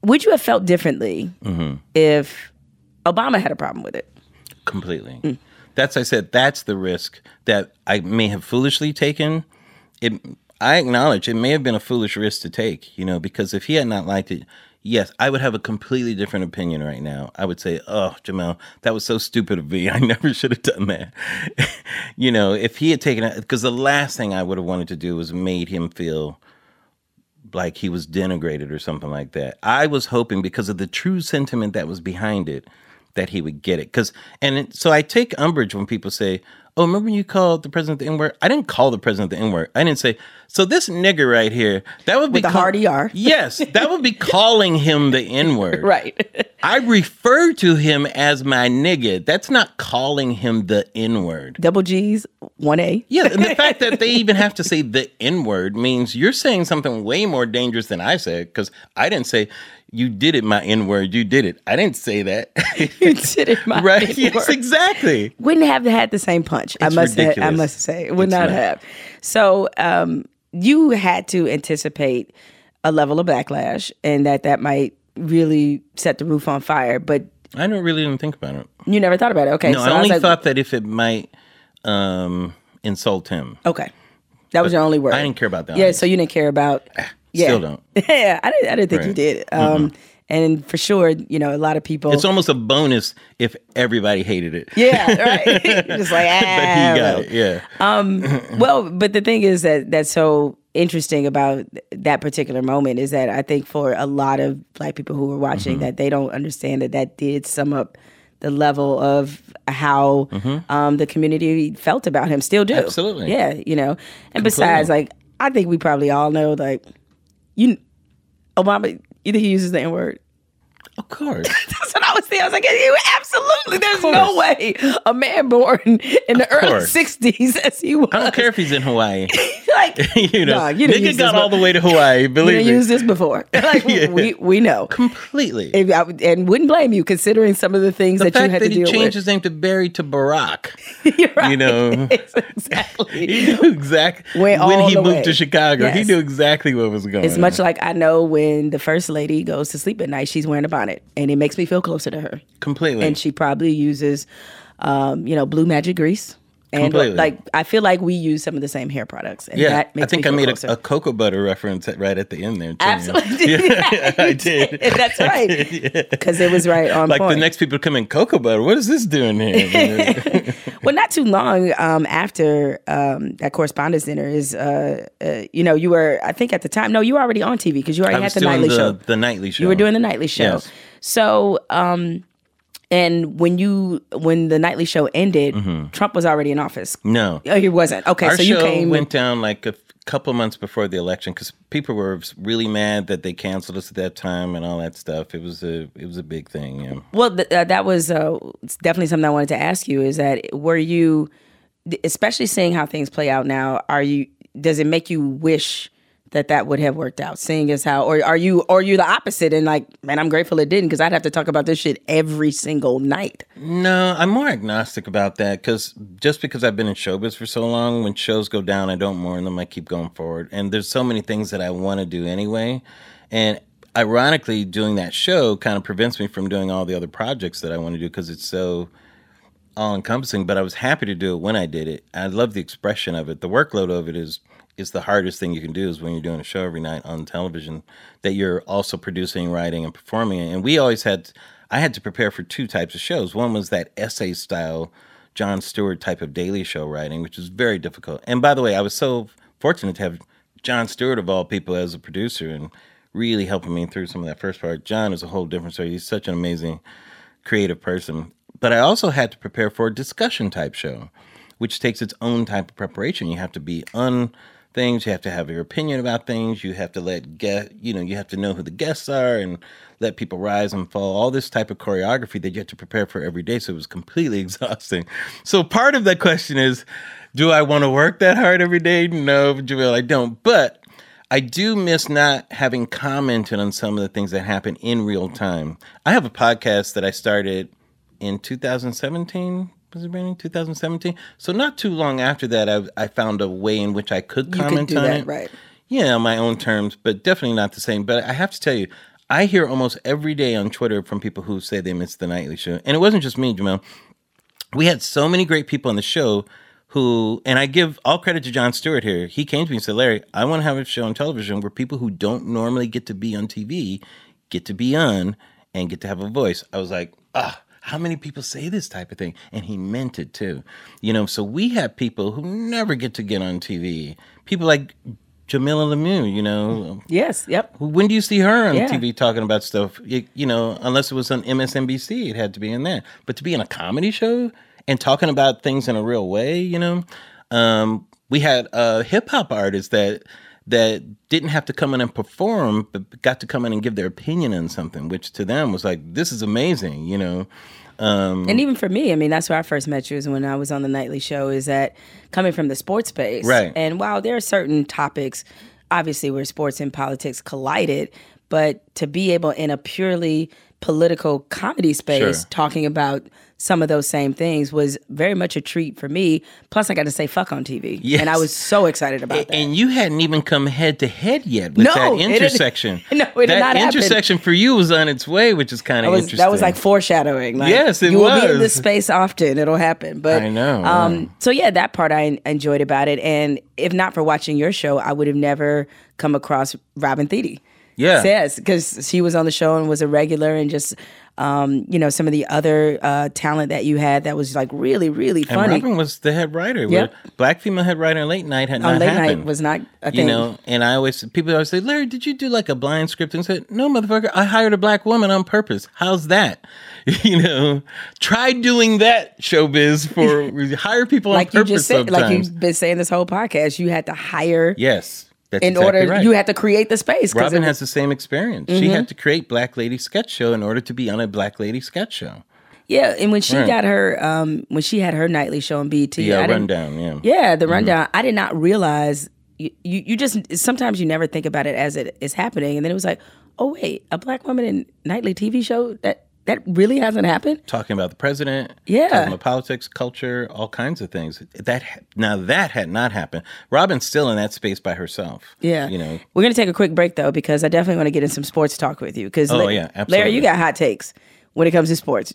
would you have felt differently if Obama had a problem with it? Completely. Mm. That's the risk that I may have foolishly taken. I acknowledge it may have been a foolish risk to take, because if he had not liked it, yes, I would have a completely different opinion right now. I would say, oh, Jemele, that was so stupid of me. I never should have done that. If he had taken it, because the last thing I would have wanted to do was made him feel like he was denigrated or something like that. I was hoping, because of the true sentiment that was behind it, that he would get it. So I take umbrage when people say, oh, remember when you called the president the N-word? I didn't call the president the N-word. I didn't say, so this nigger right here, that would be... With a hard ER. Yes, that would be calling him the N-word. Right. I refer to him as my nigga. That's not calling him the N-word. Double G's, one A. Yeah, and the fact that they even have to say the N-word means you're saying something way more dangerous than I said, because I didn't say... You did it, my N-word. You did it. I didn't say that. You did it, my right? N-word. Yes, exactly. Wouldn't have had the same punch. I must say. It would it's not right. have. So you had to anticipate a level of backlash and that might really set the roof on fire. But I didn't think about it. You never thought about it? Okay. No, so I only thought that if it might insult him. Okay. That was your only word. I didn't care about that. Yeah, honestly. So you didn't care about... Yeah. Still don't. Yeah, I didn't think right. you did. Mm-hmm. And for sure, you know, a lot of people... It's almost a bonus if everybody hated it. Yeah, right. Just like, But he got it, yeah. Well, but the thing is that's so interesting about that particular moment is that I think for a lot of Black people who were watching mm-hmm. that they don't understand that did sum up the level of how mm-hmm. The community felt about him. Still do. Absolutely. Yeah, you know. And besides, like, I think we probably all know, like... Obama, either he uses the N-word. Of course. That's what I was saying. I was like, absolutely. There's no way a man born in the early 60s as he was. I don't care if he's in Hawaii. Like, you know, you nigga got all the way to Hawaii, believe me. You used this before. Like, yeah. we know. Completely. And wouldn't blame you considering some of the things that you had to deal with. The fact that he changed his name to Barry to Barack. You're right. You know. Exactly. He knew exactly. When he moved to Chicago, yes. He knew exactly what was going on. It's much like I know when the first lady goes to sleep at night, she's wearing a bonnet. And it makes me feel closer to her. Completely. And she probably uses, Blue Magic Grease. And completely. Like, I feel like we use some of the same hair products. And yeah, that makes I think me feel I made closer. A cocoa butter reference right at the end there. Too. Absolutely. Yeah, I did. That's right. Because it was right on like point. Like the next people come in, cocoa butter, what is this doing here? Well, not too long after that correspondence dinner is, you were, I think at the time, no, you were already on TV because you already had the nightly show. The nightly show. You were doing the nightly show. Yes. So... And when the nightly show ended, mm-hmm. Trump was already in office. No. Oh, he wasn't. Okay, so you came. Our show went down like a couple months before the election because people were really mad that they canceled us at that time and all that stuff. It was a big thing. Yeah. Well, that was definitely something I wanted to ask you is that were you, especially seeing how things play out now, does it make you wish that would have worked out, seeing as how, or are you the opposite and like, man, I'm grateful it didn't because I'd have to talk about this shit every single night. No, I'm more agnostic about that because I've been in showbiz for so long, when shows go down, I don't mourn them, I keep going forward. And there's so many things that I want to do anyway. And ironically, doing that show kind of prevents me from doing all the other projects that I want to do because it's so all-encompassing, but I was happy to do it when I did it. I love the expression of it. The workload of it is the hardest thing you can do is when you're doing a show every night on television that you're also producing, writing, and performing. And I had to prepare for two types of shows. One was that essay-style, Jon Stewart type of Daily Show writing, which was very difficult. And by the way, I was so fortunate to have Jon Stewart, of all people, as a producer and really helping me through some of that first part. Jon is a whole different story. He's such an amazing creative person. But I also had to prepare for a discussion-type show, which takes its own type of preparation. You have to be on things, you have to have your opinion about things, you have to you have to know who the guests are and let people rise and fall, all this type of choreography that you have to prepare for every day. So it was completely exhausting. So part of that question is, do I want to work that hard every day? No, Jamil, I don't. But I do miss not having commented on some of the things that happen in real time. I have a podcast that I started in 2017. Was it raining? 2017? So not too long after that, I found a way in which I could comment on it. Right. Yeah, on my own terms, but definitely not the same. But I have to tell you, I hear almost every day on Twitter from people who say they missed the nightly show. And it wasn't just me, Jemele. We had so many great people on the show and I give all credit to Jon Stewart here. He came to me and said, Larry, I want to have a show on television where people who don't normally get to be on TV get to be on and get to have a voice. I was like, how many people say this type of thing? And he meant it too. So we have people who never get to get on TV. People like Jemele Lemieux, you know. Yes, yep. When do you see her on TV talking about stuff? You know, unless it was on MSNBC, it had to be in there. But to be in a comedy show and talking about things in a real way, you know. We had a hip-hop artist that didn't have to come in and perform, but got to come in and give their opinion on something, which to them was like, this is amazing, you know. And even for me, I mean, that's where I first met you, is when I was on the nightly show, is that coming from the sports space. Right. And while there are certain topics, obviously, where sports and politics collided, but to be able in a purely political comedy space talking about some of those same things was very much a treat for me. Plus, I got to say fuck on TV. Yes. And I was so excited about that. And you hadn't even come head to head yet with that intersection. It did not happen. That intersection for you was on its way, which is kind of interesting. That was like foreshadowing. Like, yes, it was. You will be in this space often. It'll happen. But I know. So yeah, that part I enjoyed about it. And if not for watching your show, I would have never come across Robin Thede. Yeah. Yes, because she was on the show and was a regular, and just, you know, some of the other talent that you had that was like really, really funny. And Robin was the head writer. Yep. Black female head writer in late night had not happened. Late night was not a thing. You know, and people always say, Larry, did you do like a blind script? And I said, no, motherfucker, I hired a black woman on purpose. How's that? You know, try doing that, showbiz, for hire people like on purpose sometimes. Like you've been saying this whole podcast, you had to hire. Yes. That's in exactly order, right. You had to create the space. Robin has the same experience. Mm-hmm. She had to create Black Lady Sketch Show in order to be on a Black Lady Sketch Show. Yeah, and when she got her, when she had her nightly show on BET, Rundown. The Rundown. Mm-hmm. I did not realize. You just sometimes you never think about it as it is happening, and then it was like, oh wait, a black woman in nightly TV show that really hasn't happened. Talking about the president, talking about politics, culture, all kinds of things. That had not happened. Robin's still in that space by herself. Yeah, you know. We're gonna take a quick break though, because I definitely want to get in some sports talk with you. Because Larry, you got hot takes when it comes to sports.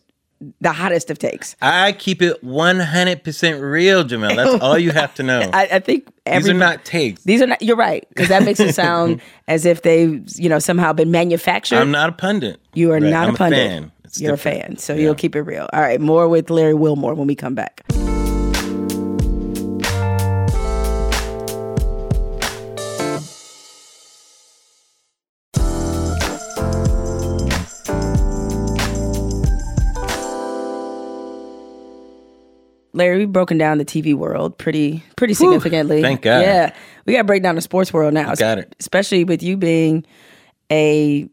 The hottest of takes. I keep it 100% real, Jemele. That's all you have to know. I think these are not takes. These are not. You're right, because that makes it sound as if they've somehow been manufactured. I'm not a pundit. You are not a pundit. I'm a fan. You're different. A fan, so you'll keep it real. All right, more with Larry Wilmore when we come back. Larry, we've broken down the TV world pretty significantly. Thank God. Yeah, we got to break down the sports world now. Got it. Especially with you being a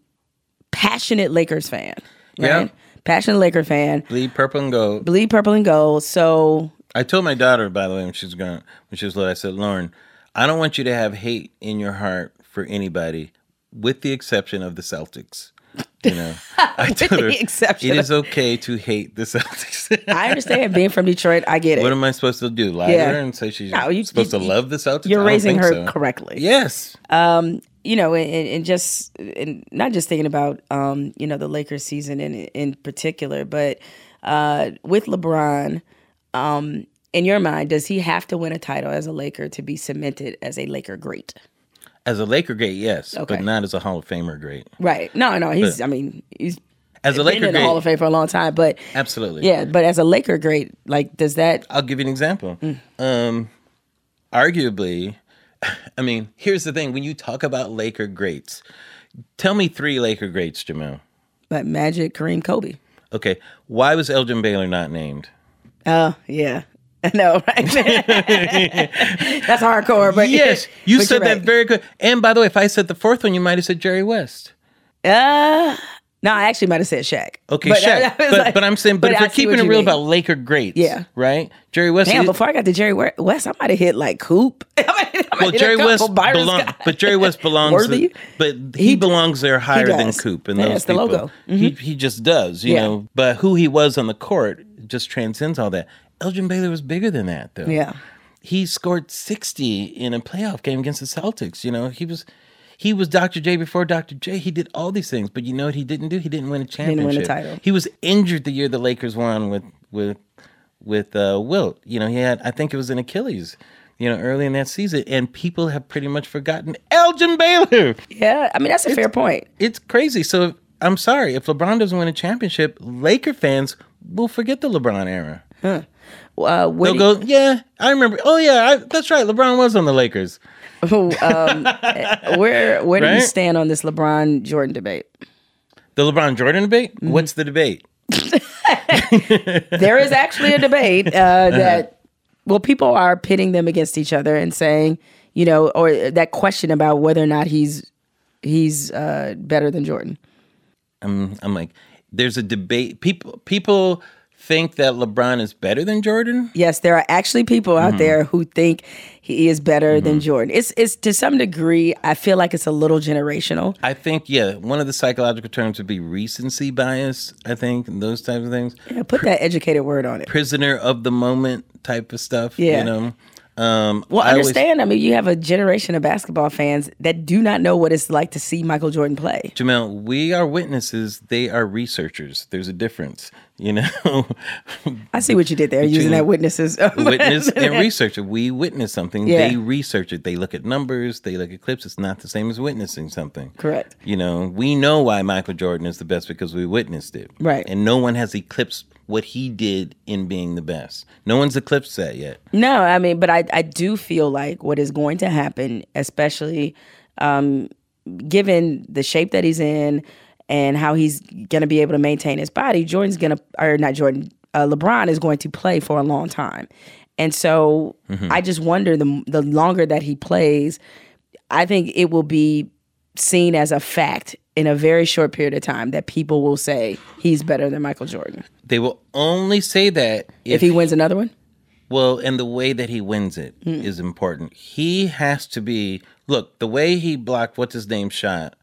passionate Lakers fan. Right? Yeah, passionate Laker fan. Bleed purple and gold. So I told my daughter, by the way, when she was little, I said, Lauren, I don't want you to have hate in your heart for anybody, with the exception of the Celtics. You know, I told her it is okay to hate the Celtics. I understand being from Detroit. I get it. What am I supposed to do? Lie to her and say she's supposed to love the Celtics? You're raising her correctly. Yes. You know, and not just thinking about, the Lakers season in particular, but with LeBron, in your mind, does he have to win a title as a Laker to be cemented as a Laker great? As a Laker great, yes, okay. But not as a Hall of Famer great. Right. No, he's as a Laker great, been in the Hall of Fame for a long time, but... Absolutely. Yeah, but as a Laker great, like, does that... I'll give you an example. Arguably... here's the thing. When you talk about Laker greats, tell me three Laker greats, Jemele. Like Magic, Kareem, Kobe. Okay. Why was Elgin Baylor not named? Oh, yeah. I know, right? That's hardcore. But yes, you said that very good. And by the way, if I said the fourth one, you might have said Jerry West. No, I actually might have said Shaq. Okay, Shaq. But I'm saying, but if we're keeping it real about Laker greats, right? Jerry West. Damn, before I got to Jerry West, I might have hit like Coop. Jerry West belongs. But he belongs there higher than Coop and those people. That's the logo. Mm-hmm. He just does, you know. But who he was on the court just transcends all that. Elgin Baylor was bigger than that, though. Yeah, he scored 60 in a playoff game against the Celtics. You know, he was Dr. J before Dr. J. He did all these things, but you know what he didn't do? He didn't win a championship. He didn't win a title. He was injured the year the Lakers won with Wilt. You know, he had, I think it was an Achilles, early in that season, and people have pretty much forgotten Elgin Baylor. Yeah, that's a fair point. It's crazy. So I'm sorry, if LeBron doesn't win a championship, Laker fans will forget the LeBron era. Huh. Whittier. They'll go, yeah, I remember. Oh, yeah, that's right. LeBron was on the Lakers. Where do you stand on this LeBron-Jordan debate? The LeBron-Jordan debate? Mm-hmm. What's the debate? There is actually a debate that, well, people are pitting them against each other and saying, you know, or that question about whether or not he's better than Jordan. I'm like, there's a debate. People think that LeBron is better than Jordan? Yes, there are actually people out there who think he is better than Jordan. It's to some degree, I feel like it's a little generational. I think, yeah, one of the psychological terms would be recency bias, I think, and those types of things. Yeah, put that educated word on it. Prisoner of the moment type of stuff, you know? Well, I mean, you have a generation of basketball fans that do not know what it's like to see Michael Jordan play. Jemele, we are witnesses. They are researchers. There's a difference, you know. I see what you did there, using that witnesses. Witness and researcher. We witness something. Yeah. They research it. They look at numbers. They look at clips. It's not the same as witnessing something. Correct. You know, we know why Michael Jordan is the best because we witnessed it. Right. And no one has eclipsed what he did in being the best. No one's eclipsed that yet. No, I mean, but I do feel like what is going to happen, especially given the shape that he's in and how he's going to be able to maintain his body, LeBron is going to play for a long time. And so I just wonder, the longer that he plays, I think it will be seen as a fact in a very short period of time that people will say he's better than Michael Jordan. They will only say that if he wins another one? Well, and the way that he wins it is important. He has to be... Look, the way he blocked what's-his-name shot...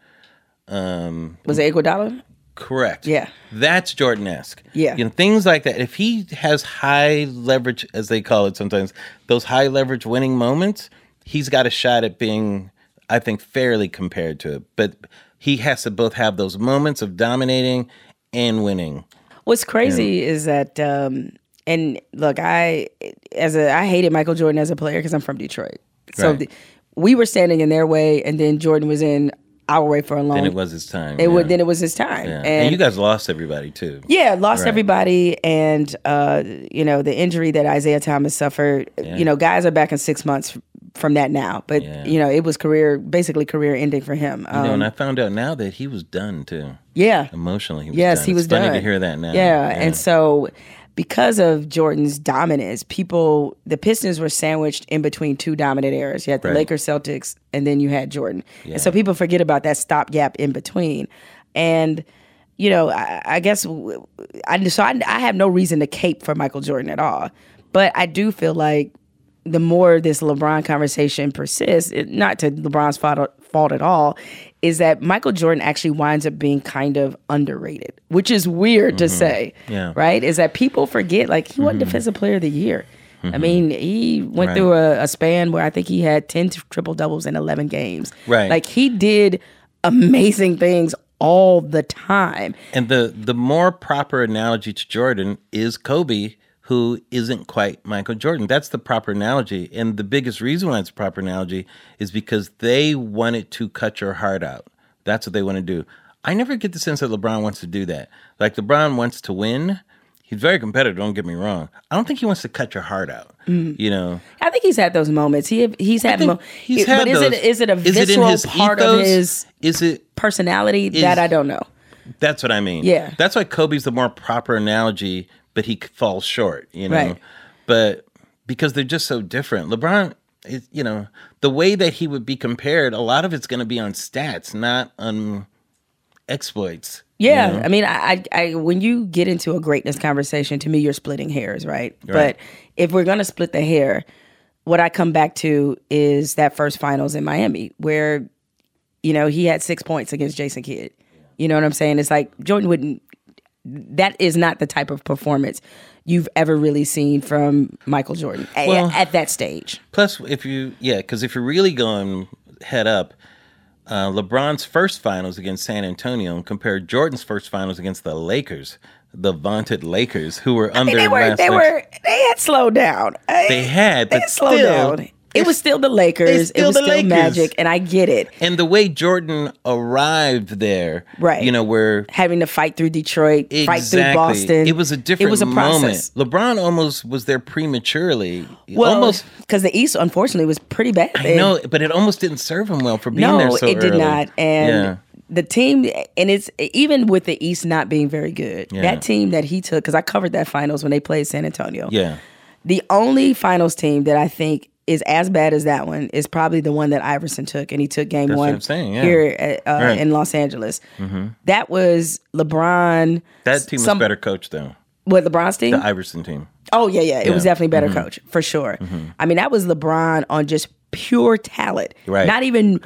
was it Iguodala? Correct. Yeah. That's Jordan-esque. Yeah. You know, things like that. If he has high leverage, as they call it sometimes, those high leverage winning moments, he's got a shot at being, I think, fairly compared to it. But... he has to both have those moments of dominating and winning. What's crazy is that, and look, I hated Michael Jordan as a player because I'm from Detroit. So we were standing in their way, and then Jordan was in our way for a long time. Then it was his time. Then it was his time. Yeah. And you guys lost everybody, too. Yeah, lost everybody. And, you know, the injury that Isaiah Thomas suffered, you know, guys are back in 6 months from that now, but you know, it was basically career ending for him. You know, and I found out now that he was done too. Yeah, emotionally, he was done. Funny to hear that now. Yeah, and so because of Jordan's dominance, the Pistons were sandwiched in between two dominant eras. You had the Lakers, Celtics, and then you had Jordan, and so people forget about that stopgap in between. And you know, I have no reason to cape for Michael Jordan at all, but I do feel like, the more this LeBron conversation persists, not to LeBron's fault at all, is that Michael Jordan actually winds up being kind of underrated, which is weird to say, right? Is that people forget, like, he wasn't Defensive Player of the Year. I mean, he went through a span where I think he had 10 triple-doubles in 11 games. Right. Like, he did amazing things all the time. And the more proper analogy to Jordan is Kobe, who isn't quite Michael Jordan. That's the proper analogy. And the biggest reason why it's a proper analogy is because they wanted to cut your heart out. That's what they want to do. I never get the sense that LeBron wants to do that. Like, LeBron wants to win. He's very competitive, don't get me wrong. I don't think he wants to cut your heart out, you know? I think he's had those moments. Is it a visceral part of his personality? That I don't know. That's what I mean. Yeah. That's why Kobe's the more proper analogy, but he falls short, you know? Right. But because they're just so different. LeBron, you know, the way that he would be compared, a lot of it's going to be on stats, not on exploits. Yeah, you know? I mean, I when you get into a greatness conversation, to me, you're splitting hairs, right? But if we're going to split the hair, what I come back to is that first finals in Miami where, you know, he had 6 points against Jason Kidd. You know what I'm saying? It's like Jordan wouldn't. That is not the type of performance you've ever really seen from Michael Jordan at that stage. Plus, if you're really going head up, LeBron's first finals against San Antonio and compare Jordan's first finals against the Lakers, the vaunted Lakers, who were under. I mean, they had slowed down. They had slowed down. It was still the Lakers. Still it was the still Lakers. Magic, and I get it. And the way Jordan arrived there, right? You know, where having to fight through Detroit, fight through Boston. It was a different. It was a process. Moment. LeBron almost was there prematurely. Well, almost because the East, unfortunately, was pretty bad. I know, but it almost didn't serve him well for being there so early. No, it did not, and. Yeah. The team, and it's even with the East not being very good, that team that he took, because I covered that finals when they played San Antonio. Yeah. The only finals team that I think is as bad as that one is probably the one that Iverson took, and he took game one here at, in Los Angeles. Mm-hmm. That was LeBron. That team was better coached, though. What, LeBron's team? The Iverson team. Oh, yeah. It was definitely better coached, for sure. Mm-hmm. I mean, that was LeBron on just pure talent, right? Not even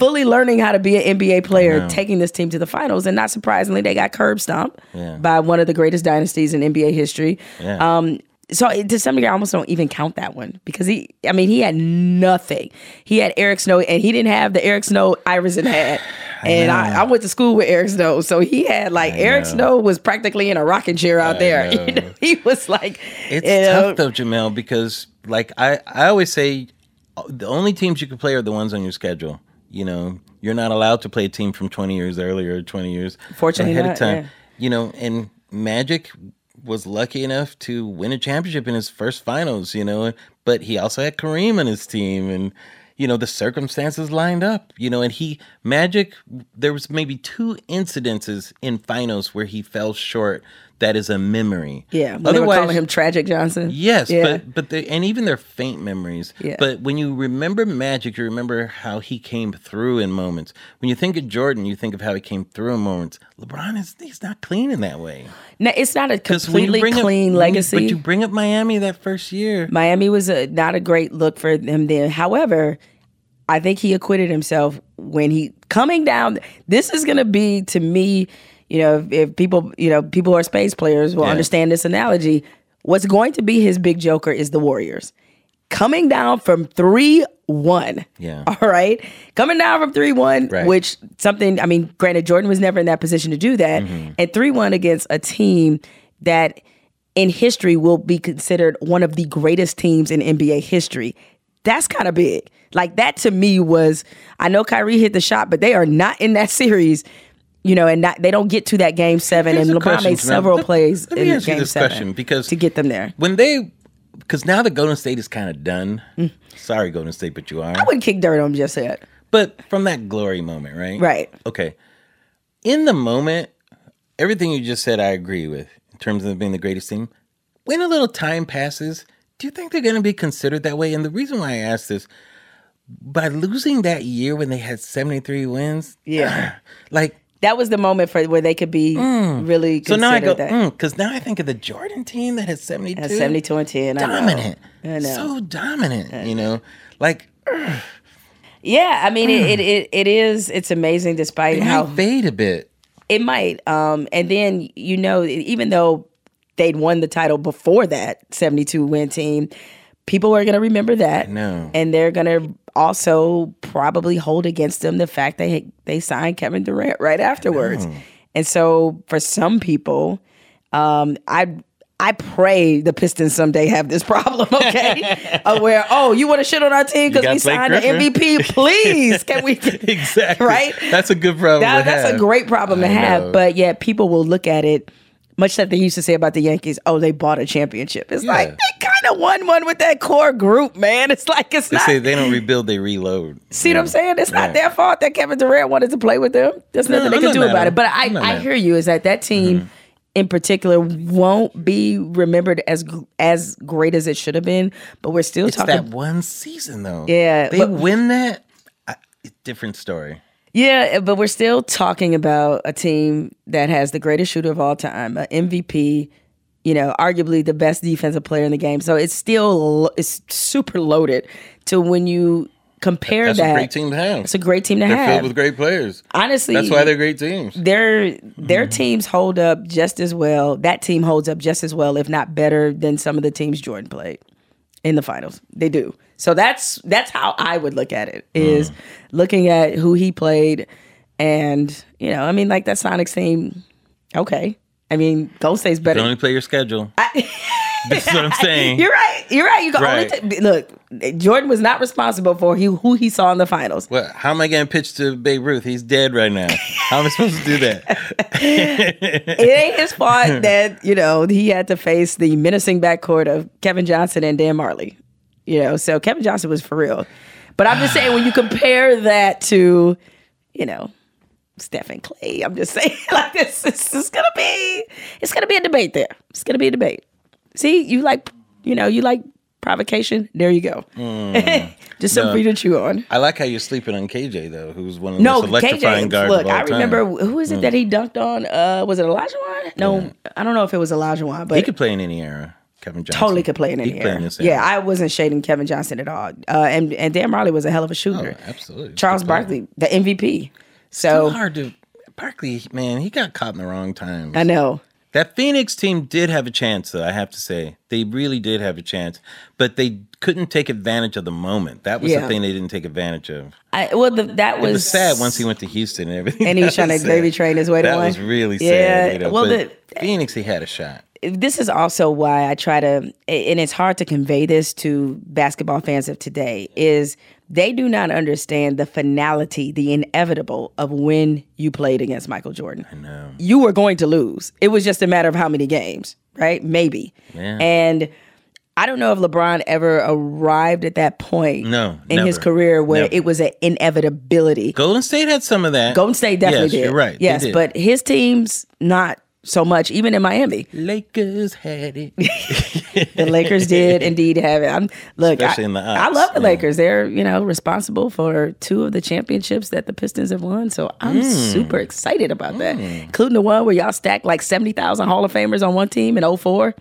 fully learning how to be an NBA player, taking this team to the finals, and not surprisingly, they got curb stomped by one of the greatest dynasties in NBA history. Yeah. So to some degree, I almost don't even count that one because he had nothing. He had Eric Snow, and he didn't have the Eric Snow Iverson had. And I went to school with Eric Snow, so he had Eric Snow was practically in a rocking chair out there. You know, he was like, it's tough though, Jemele, because I always say. The only teams you can play are the ones on your schedule. You know, you're not allowed to play a team from 20 years earlier, 20 years ahead of time. Yeah. You know, and Magic was lucky enough to win a championship in his first finals, you know, but he also had Kareem on his team and, you know, the circumstances lined up, you know, and there was maybe two incidences in finals where he fell short. That is a memory. Yeah. Otherwise, they were calling him Tragic Johnson. Yes, yeah. but even their faint memories. Yeah. But when you remember Magic, you remember how he came through in moments. When you think of Jordan, you think of how he came through in moments. LeBron he's not clean in that way. No, it's not a completely clean legacy. But you bring up Miami that first year. Miami was not a great look for him then. However, I think he acquitted himself when he coming down. This is going to be to me. You know, if people, you know, people who are space players will understand this analogy. What's going to be his big joker is the Warriors. Coming down from 3-1. Yeah. All right. Coming down from 3-1, right. Which something, I mean, granted, Jordan was never in that position to do that. Mm-hmm. And 3-1 against a team that in history will be considered one of the greatest teams in NBA history. That's kind of big. Like that to me was, I know Kyrie hit the shot, but they are not in that series. You know, and they don't get to that game seven. Here's and LeBron made several plays in game seven because to get them there. Because now the Golden State is kind of done. Mm. Sorry, Golden State, but you are. I wouldn't kick dirt on them just yet. But from that glory moment, right? Right. Okay. In the moment, everything you just said, I agree with in terms of being the greatest team. When a little time passes, do you think they're going to be considered that way? And the reason why I asked this, by losing that year when they had 73 wins, that was the moment for where they could be really considered. So now I go, because now I think of the Jordan team that had 72. That's 72 and 10. Dominant. I know. So dominant, you know. Yeah, I mean, it is. It's amazing despite how. It might fade a bit. It might. And then, you know, even though they'd won the title before that 72-win team, people are going to remember that. I know. And they're going to also probably hold against them the fact they signed Kevin Durant right afterwards. And so for some people, I pray the Pistons someday have this problem, okay? Where, you want to shit on our team because we signed an MVP? Please, can we? Exactly. Right? That's a good problem to have. That's a great problem to have, but yet people will look at it much like they used to say about the Yankees, they bought a championship. It's like, they kind of won one with that core group, man. It's like, it's not. They say they don't rebuild, they reload. See what I'm saying? It's not their fault that Kevin Durant wanted to play with them. There's nothing they can do about it. But I hear you, is that team in particular won't be remembered as great as it should have been, but we're still talking. It's that one season, though. Yeah. They win that, different story. Yeah, but we're still talking about a team that has the greatest shooter of all time, an MVP, you know, arguably the best defensive player in the game. So it's super loaded to when you compare that. That's a great team to have. It's a great team to have. They're filled with great players. Honestly. That's why they're great teams. Their teams hold up just as well. That team holds up just as well, if not better, than some of the teams Jordan played in the finals. They do. So that's how I would look at it, is looking at who he played and, you know, I mean, like that Sonics team, okay. I mean, Golden State's better. You can only play your schedule. That's what I'm saying. You're right. You're right. You can only look. Jordan was not responsible for who he saw in the finals. Well, how am I getting pitched to Babe Ruth? He's dead right now. How am I supposed to do that? It ain't his fault that he had to face the menacing backcourt of Kevin Johnson and Dan Marley. So Kevin Johnson was for real. But I'm just saying, when you compare that to, Stephen Clay, I'm just saying, like, it's gonna be a debate there. It's gonna be a debate. See, you like provocation. There you go. Just something for you to chew on. I like how you're sleeping on KJ though, who's one of the most electrifying guards of all time. I remember who is it that he dunked on? Was it Olajuwon? No, yeah. I don't know if it was Olajuwon, but he could play in any era. Kevin Johnson totally could play in any era. I wasn't shading Kevin Johnson at all. And Dan Marley was a hell of a shooter. Oh, absolutely. Charles Barkley, the MVP. So it's hard to Barkley, man. He got caught in the wrong time. I know. That Phoenix team did have a chance, though, I have to say. They really did have a chance, but they couldn't take advantage of the moment. That was the thing they didn't take advantage of. It was sad once he went to Houston and everything. And he was trying to baby train his way to one. That was really sad. Phoenix, he had a shot. This is also why I try to, and it's hard to convey this to basketball fans of today, is they do not understand the finality, the inevitable of when you played against Michael Jordan. I know. You were going to lose. It was just a matter of how many games, right? Maybe. Yeah. And I don't know if LeBron ever arrived at that point in his career where it was an inevitability. Golden State had some of that. Golden State definitely did. You're right. Yes, but his team's not so much, even in Miami. Lakers had it. The Lakers did indeed have it. Especially in the Ops. I love the Lakers. They're, responsible for two of the championships that the Pistons have won. So I'm super excited about that, including the one where y'all stacked like 70,000 Hall of Famers on one team in 2004.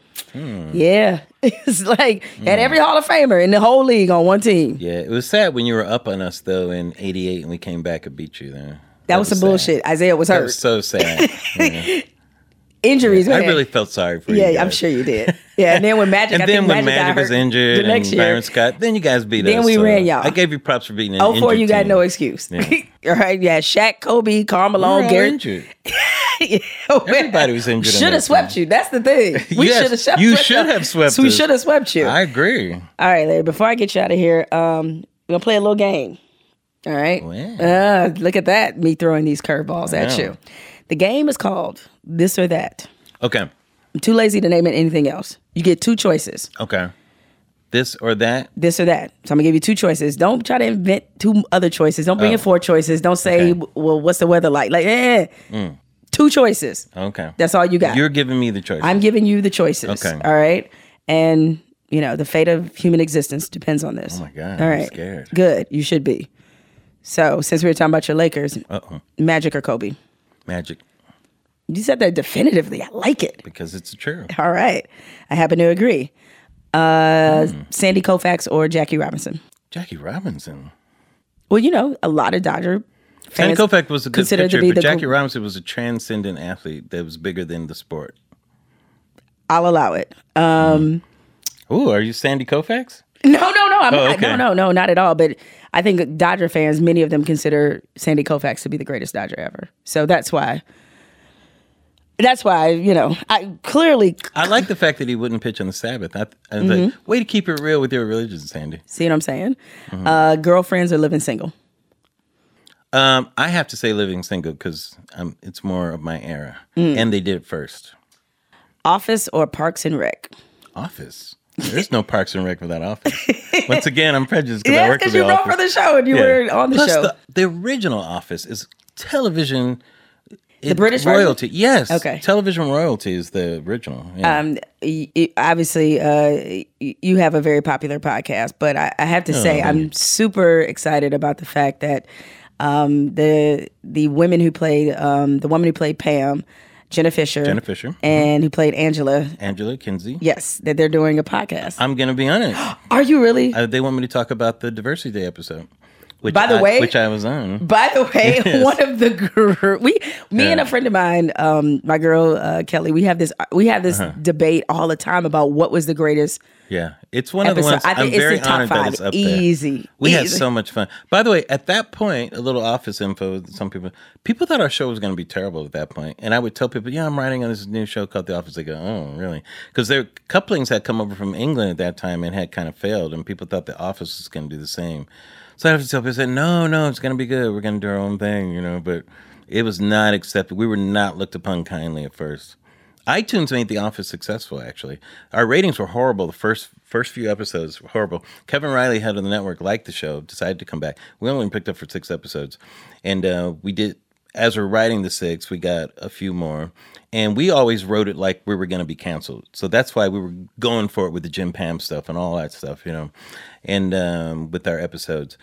Yeah. It's like had every Hall of Famer in the whole league on one team. Yeah, it was sad when you were up on us, though, in 88 and we came back and beat you there. That was some sad bullshit. Isaiah was hurt. That was so sad. Yeah. Injuries. Yeah, I really felt sorry for you. Yeah, I'm sure you did. Yeah, and then when Magic, and I then think when Magic was injured, and Byron Scott, then you guys beat us. Then we ran y'all. I gave you props for beating an injured team. 04, you got no excuse. Yeah. All right, yeah, Shaq, Kobe, Karl Malone, Garrett. Injured. Everybody was injured. Should have swept you. That's the thing. We should have swept you. You should have swept us. We should have swept you. I agree. All right, Larry. Before I get you out of here, we're gonna play a little game. All right. Wow. Look at that. Me throwing these curveballs at you. The game is called This or That. Okay. I'm too lazy to name it anything else. You get two choices. Okay. This or that? This or that. So I'm going to give you two choices. Don't try to invent two other choices. Don't bring in four choices. Don't say, well, what's the weather like? Two choices. Okay. That's all you got. You're giving me the choices. I'm giving you the choices. Okay. All right? And, the fate of human existence depends on this. Oh, my God. All right. I'm scared. Good. You should be. So since we were talking about your Lakers, Magic or Kobe? Magic. You said that definitively. I like it. Because it's true. All right. I happen to agree. Sandy Koufax or Jackie Robinson? Jackie Robinson? Well, a lot of Dodger fans. Sandy Koufax was a good pitcher, but Jackie Robinson was a transcendent athlete that was bigger than the sport. I'll allow it. Ooh, are you Sandy Koufax? No. No, not at all. But I think Dodger fans, many of them consider Sandy Koufax to be the greatest Dodger ever. So that's why, I clearly... I like the fact that he wouldn't pitch on the Sabbath. I was like, way to keep it real with your religion, Sandy. See what I'm saying? Mm-hmm. Girlfriends or living single? I have to say living single because it's more of my era. And they did it first. Office or Parks and Rec? Office. There's no Parks and Rec without Office. Once again, I'm prejudiced because I worked with the Office. Because you wrote for the show and you were on the show. The original Office is television. The British royalty. Version? Yes. Okay. Television royalty is the original. Yeah. Obviously, you have a very popular podcast, but I have to say I'm super excited about the fact that the woman who played Pam. Jenna Fisher. And who played Angela Kinsey. Yes, that they're doing a podcast. I'm going to be on it. Are you really? They want me to talk about the Diversity Day episode. By the way, yes. One of the girls, and a friend of mine, my girl Kelly, we have this debate all the time about what was the greatest. Yeah, it's one episode. Of the ones. I think I'm very honored that it's up there. Easy. We had so much fun. By the way, at that point, a little office info. Some people thought our show was going to be terrible at that point, and I would tell people, "Yeah, I'm writing on this new show called The Office." They go, "Oh, really?" Because their couplings had come over from England at that time and had kind of failed, and people thought The Office was going to do the same. So I have to tell people, I said, no, it's going to be good. We're going to do our own thing, but it was not accepted. We were not looked upon kindly at first. iTunes made The Office successful, actually. Our ratings were horrible. The first few episodes were horrible. Kevin Riley, head of the network, liked the show, decided to come back. We only picked up for 6 episodes. And we did, as we're writing the 6, we got a few more. And we always wrote it like we were going to be canceled. So that's why we were going for it with the Jim Pam stuff and all that stuff, and with our episodes.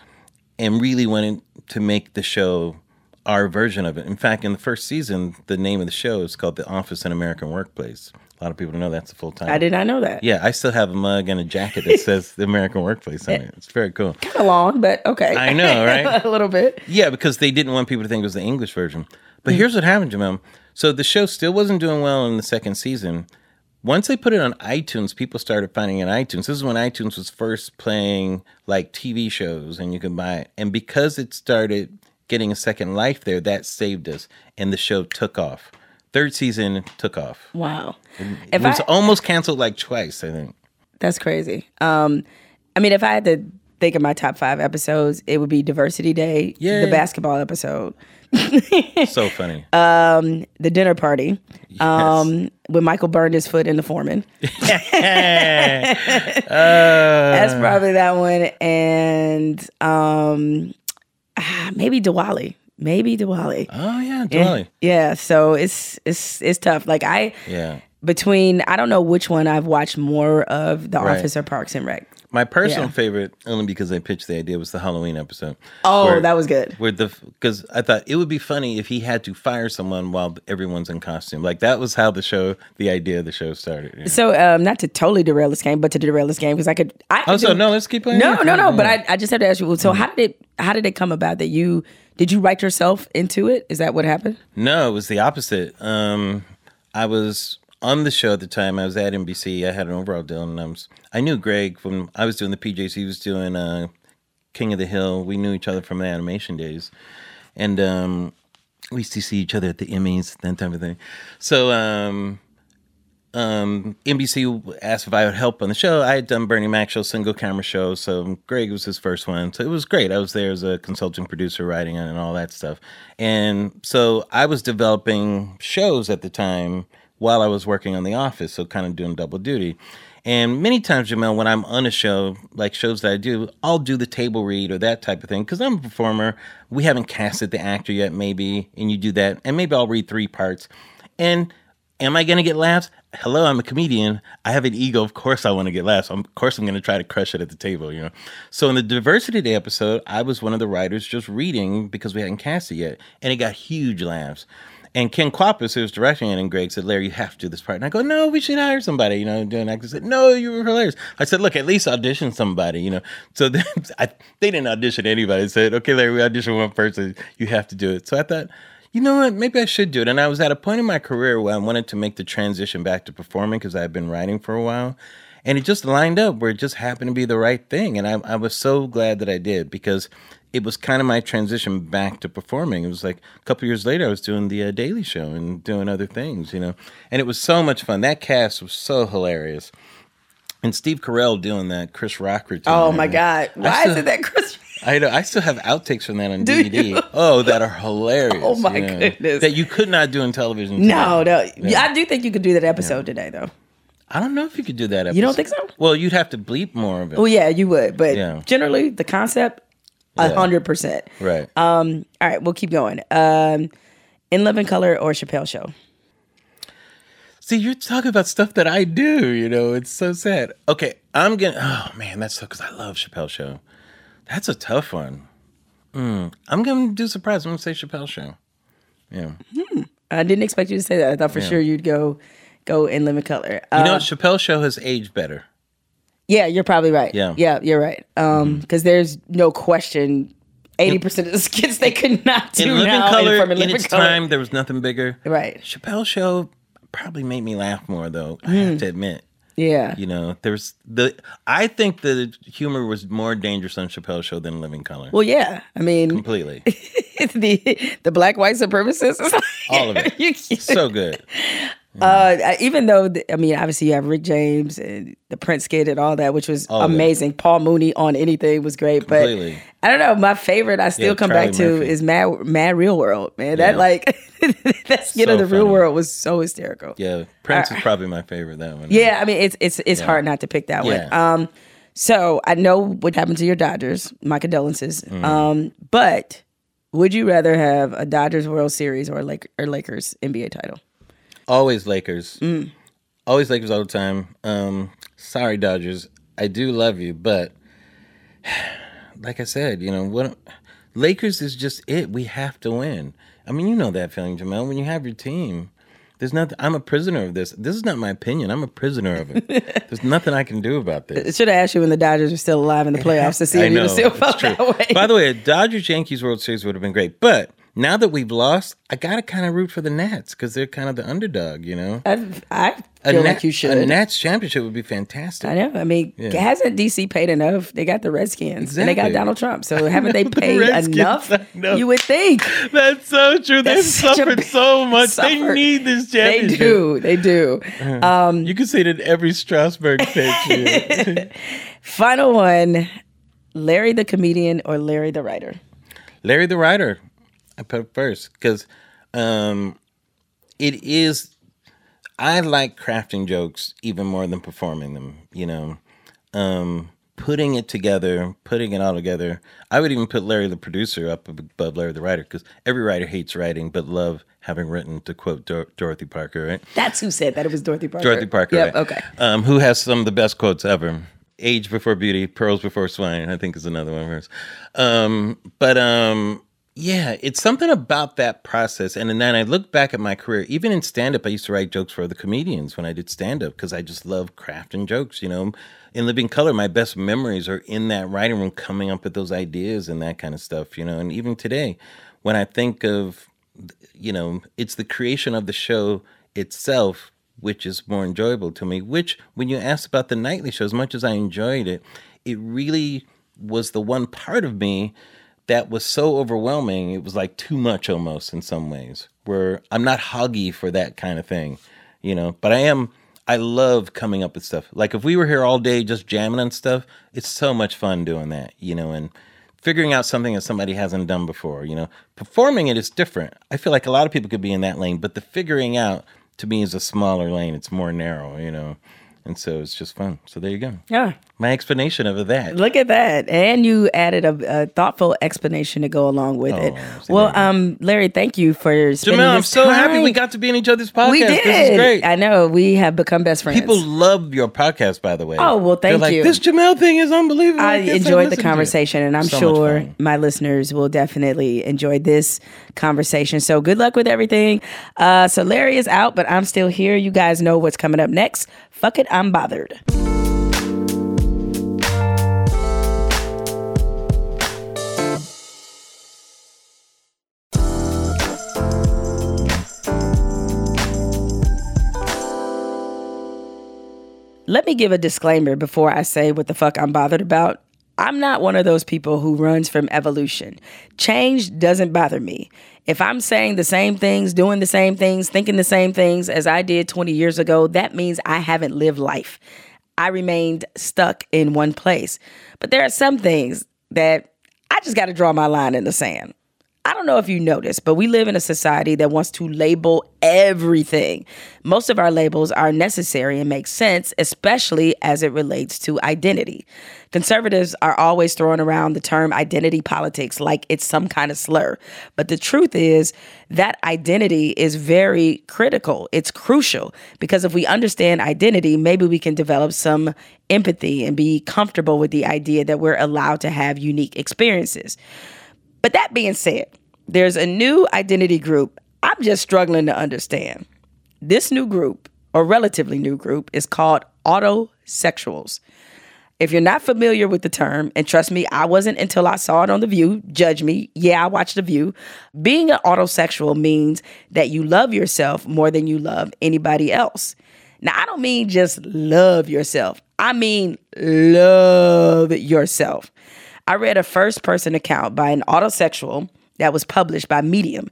And really wanted to make the show our version of it. In fact, in the first season, the name of the show is called The Office and American Workplace. A lot of people don't know that's the full title. I did not know that. Yeah, I still have a mug and a jacket that says The American Workplace on it. It's very cool. Kind of long, but okay. I know, right? A little bit. Yeah, because they didn't want people to think it was the English version. But here's what happened, Jemele. So the show still wasn't doing well in the second season. Once they put it on iTunes, people started finding it on iTunes. This is when iTunes was first playing like TV shows and you could buy it. And because it started getting a second life there, that saved us. And the show took off. Third season took off. Wow. It was almost canceled like twice, I think. That's crazy. If I had to think of my top 5 episodes, it would be Diversity Day, the basketball episode. So funny. The dinner party. Yes. When Michael burned his foot in the foreman. That's probably that one. And maybe Diwali. Oh yeah, Diwali. And, so it's tough. Like I don't know which one I've watched more of, The Office or Parks and Rec. My personal favorite, only because I pitched the idea, was the Halloween episode. Oh, that was good. Because I thought it would be funny if he had to fire someone while everyone's in costume. Like, that was how the idea of the show started. Yeah. So, not to totally derail this game, but to derail this game, because I could... let's keep playing. No. But I just have to ask you, so how did it come about that did you write yourself into it? Is that what happened? No, it was the opposite. I was... on the show at the time, I was at NBC. I had an overall deal, and I knew Greg when I was doing the PJs. He was doing King of the Hill. We knew each other from the animation days, and we used to see each other at the Emmys, that type of thing. So NBC asked if I would help on the show. I had done Bernie Mac Show, single camera show, so Greg was his first one. So it was great. I was there as a consulting producer, writing it and all that stuff. And so I was developing shows at the time while I was working on The Office, so kind of doing double duty. And many times, Jemele, when I'm on a show, like shows that I do, I'll do the table read or that type of thing, because I'm a performer. We haven't casted the actor yet, maybe, and you do that. And maybe I'll read 3 parts. And am I going to get laughs? Hello, I'm a comedian. I have an ego. Of course I want to get laughs. Of course I'm going to try to crush it at the table, So in the Diversity Day episode, I was one of the writers just reading because we hadn't cast it yet. And it got huge laughs. And Ken Quapis, who was directing it, and Greg said, "Larry, you have to do this part." And I go, "No, we should hire somebody, doing actors." Said, "No, you were hilarious." I said, "Look, at least audition somebody, So then, they didn't audition anybody. I said, "Okay, Larry, we auditioned one person. You have to do it." So I thought, you know what, maybe I should do it. And I was at a point in my career where I wanted to make the transition back to performing because I had been writing for a while. And it just lined up where it just happened to be the right thing. And I was so glad that I did, because it was kind of my transition back to performing. It was like a couple years later, I was doing the Daily Show and doing other things, And it was so much fun. That cast was so hilarious. And Steve Carell doing that, Chris Rocker doing that. Oh, my God. Why is it that Chris? I know. I still have outtakes from that on DVD. You? Oh, that are hilarious. Oh, my goodness. That you could not do in television today. No. Yeah. I do think you could do that episode today, though. I don't know if you could do that episode. You don't think so? Well, you'd have to bleep more of it. Oh, yeah, you would. But generally, the concept, 100%. Right. All right, we'll keep going. In Living Color or Chappelle Show? See, you're talking about stuff that I do, It's so sad. Okay, I'm going to... Oh, man, that's so... Because I love Chappelle Show. That's a tough one. I'm going to do surprise. I'm going to say Chappelle Show. Yeah. I didn't expect you to say that. I thought for sure you'd go In Living Color. Chappelle Show has aged better. Yeah, you're probably right. Yeah, you're right. Because there's no question 80% of the skits they could not do. In Living Color, there was nothing bigger. Right. Chappelle's show probably made me laugh more, though, I have to admit. Yeah. You know, there's I think the humor was more dangerous on Chappelle's show than Living Color. Well, yeah. I mean, completely. the black white supremacists. All of it. So good. Even though, I mean, obviously you have Rick James and the Prince skit and all that, which was amazing. Paul Mooney on anything was great. Completely. But I don't know. My favorite I still come back to is Mad Real World, man. Yeah. That that skit of the Real World was so hysterical. Yeah. Prince is probably my favorite, that one. Yeah. I mean, it's hard not to pick that one. So I know what happened to your Dodgers. My condolences. But would you rather have a Dodgers World Series or a Lakers NBA title? Always Lakers. Always Lakers all the time. Sorry, Dodgers. I do love you, but like I said, you know, Lakers is just it. We have to win. I mean, you know that feeling, Jemele. When you have your team, there's nothing. I'm a prisoner of this. This is not my opinion. I'm a prisoner of it. There's nothing I can do about this. It should have asked you when the Dodgers are still alive in the playoffs to see if you would still felt that way. By the way, a Dodgers-Yankees World Series would have been great, but now that we've lost, I gotta kind of root for the Nats because they're kind of the underdog, you know. I feel like you should. A Nats championship would be fantastic. I know. I mean, hasn't DC paid enough? They got the Redskins and they got Donald Trump. So haven't they paid enough? You would think. That's so true. They've suffered so much. They need this championship. They do. You can see it in every Strasburg picture. Final one: Larry the comedian or Larry the writer? Larry the writer. I put it first because it is. I like crafting jokes even more than performing them. You know, putting it all together. I would even put Larry the producer up above Larry the writer because every writer hates writing but love having written. To quote Dorothy Parker, right? That's who said that. It was Dorothy Parker. Dorothy Parker. Yep, right? Okay. Who has some of the best quotes ever? Age before beauty, pearls before swine. I think is another one of hers. Yeah, it's something about that process. And then I look back at my career, even in stand-up, I used to write jokes for other comedians when I did stand-up because I just love crafting jokes, you know. In Living Color, my best memories are in that writing room coming up with those ideas and that kind of stuff, you know. And even today, when I think of, you know, it's the creation of the show itself, which is more enjoyable to me, which when you asked about the nightly show, as much as I enjoyed it, it really was the one part of me that was so overwhelming. It was like too much almost in some ways, where I'm not hoggy for that kind of thing, you know, but I love coming up with stuff. Like if we were here all day just jamming on stuff, it's so much fun doing that, you know, and figuring out something that somebody hasn't done before, you know. Performing it is different. I feel like a lot of people could be in that lane, but the figuring out to me is a smaller lane. It's more narrow, you know. And so it's just fun. So there you go. Yeah. My explanation of that. Look at that. And you added a thoughtful explanation to go along with it. Well, Larry, thank you for spending Jemele, this I'm so time. Happy we got to be in each other's podcast. We did. This is great. I know. We have become best friends. People love your podcast, by the way. Oh, well, thank you. This Jemele thing is unbelievable. I enjoyed the conversation, and I'm sure my listeners will definitely enjoy this conversation. So good luck with everything. So Larry is out, but I'm still here. You guys know what's coming up next. Fuck it, I'm bothered. Let me give a disclaimer before I say what the fuck I'm bothered about. I'm not one of those people who runs from evolution. Change doesn't bother me. If I'm saying the same things, doing the same things, thinking the same things as I did 20 years ago, that means I haven't lived life. I remained stuck in one place. But there are some things that I just got to draw my line in the sand. I don't know if you noticed, but we live in a society that wants to label everything. Most of our labels are necessary and make sense, especially as it relates to identity. Conservatives are always throwing around the term identity politics like it's some kind of slur. But the truth is that identity is very critical. It's crucial because if we understand identity, maybe we can develop some empathy and be comfortable with the idea that we're allowed to have unique experiences. But that being said, there's a new identity group I'm just struggling to understand. This new group, or relatively new group, is called autosexuals. If you're not familiar with the term, and trust me, I wasn't until I saw it on The View. Judge me. Yeah, I watched The View. Being an autosexual means that you love yourself more than you love anybody else. Now, I don't mean just love yourself. I mean love yourself. I read a first-person account by an autosexual that was published by Medium.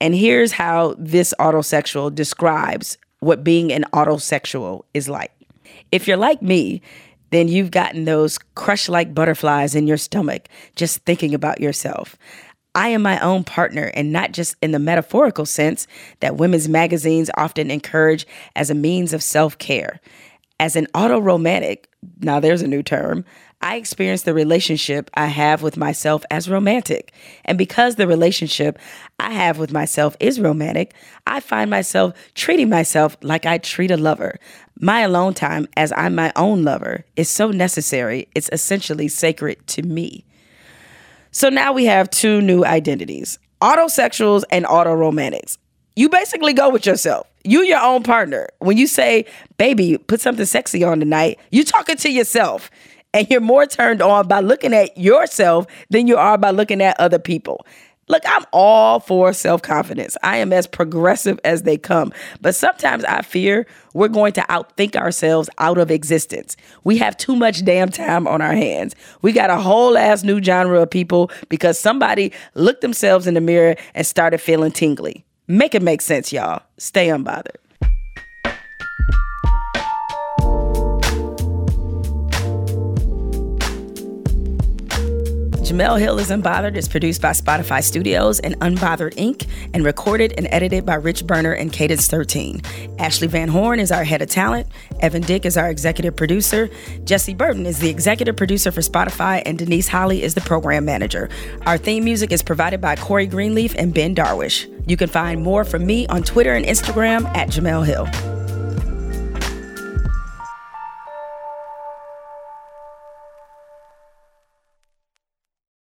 And here's how this autosexual describes what being an autosexual is like. If you're like me, then you've gotten those crush-like butterflies in your stomach just thinking about yourself. I am my own partner, and not just in the metaphorical sense that women's magazines often encourage as a means of self-care. As an autoromantic, now there's a new term, I experience the relationship I have with myself as romantic. And because the relationship I have with myself is romantic, I find myself treating myself like I treat a lover. My alone time, as I'm my own lover, is so necessary. It's essentially sacred to me. So now we have two new identities, autosexuals and autoromantics. You basically go with yourself. You your own partner. When you say, baby, put something sexy on tonight, you're talking to yourself. And you're more turned on by looking at yourself than you are by looking at other people. Look, I'm all for self-confidence. I am as progressive as they come. But sometimes I fear we're going to outthink ourselves out of existence. We have too much damn time on our hands. We got a whole ass new genre of people because somebody looked themselves in the mirror and started feeling tingly. Make it make sense, y'all. Stay unbothered. Jemele Hill is Unbothered is produced by Spotify Studios and Unbothered Inc. and recorded and edited by Rich Berner and Cadence 13. Ashley Van Horn is our head of talent. Evan Dick is our executive producer. Jesse Burton is the executive producer for Spotify, and Denise Holly is the program manager. Our theme music is provided by Corey Greenleaf and Ben Darwish. You can find more from me on Twitter and Instagram at Jemele Hill.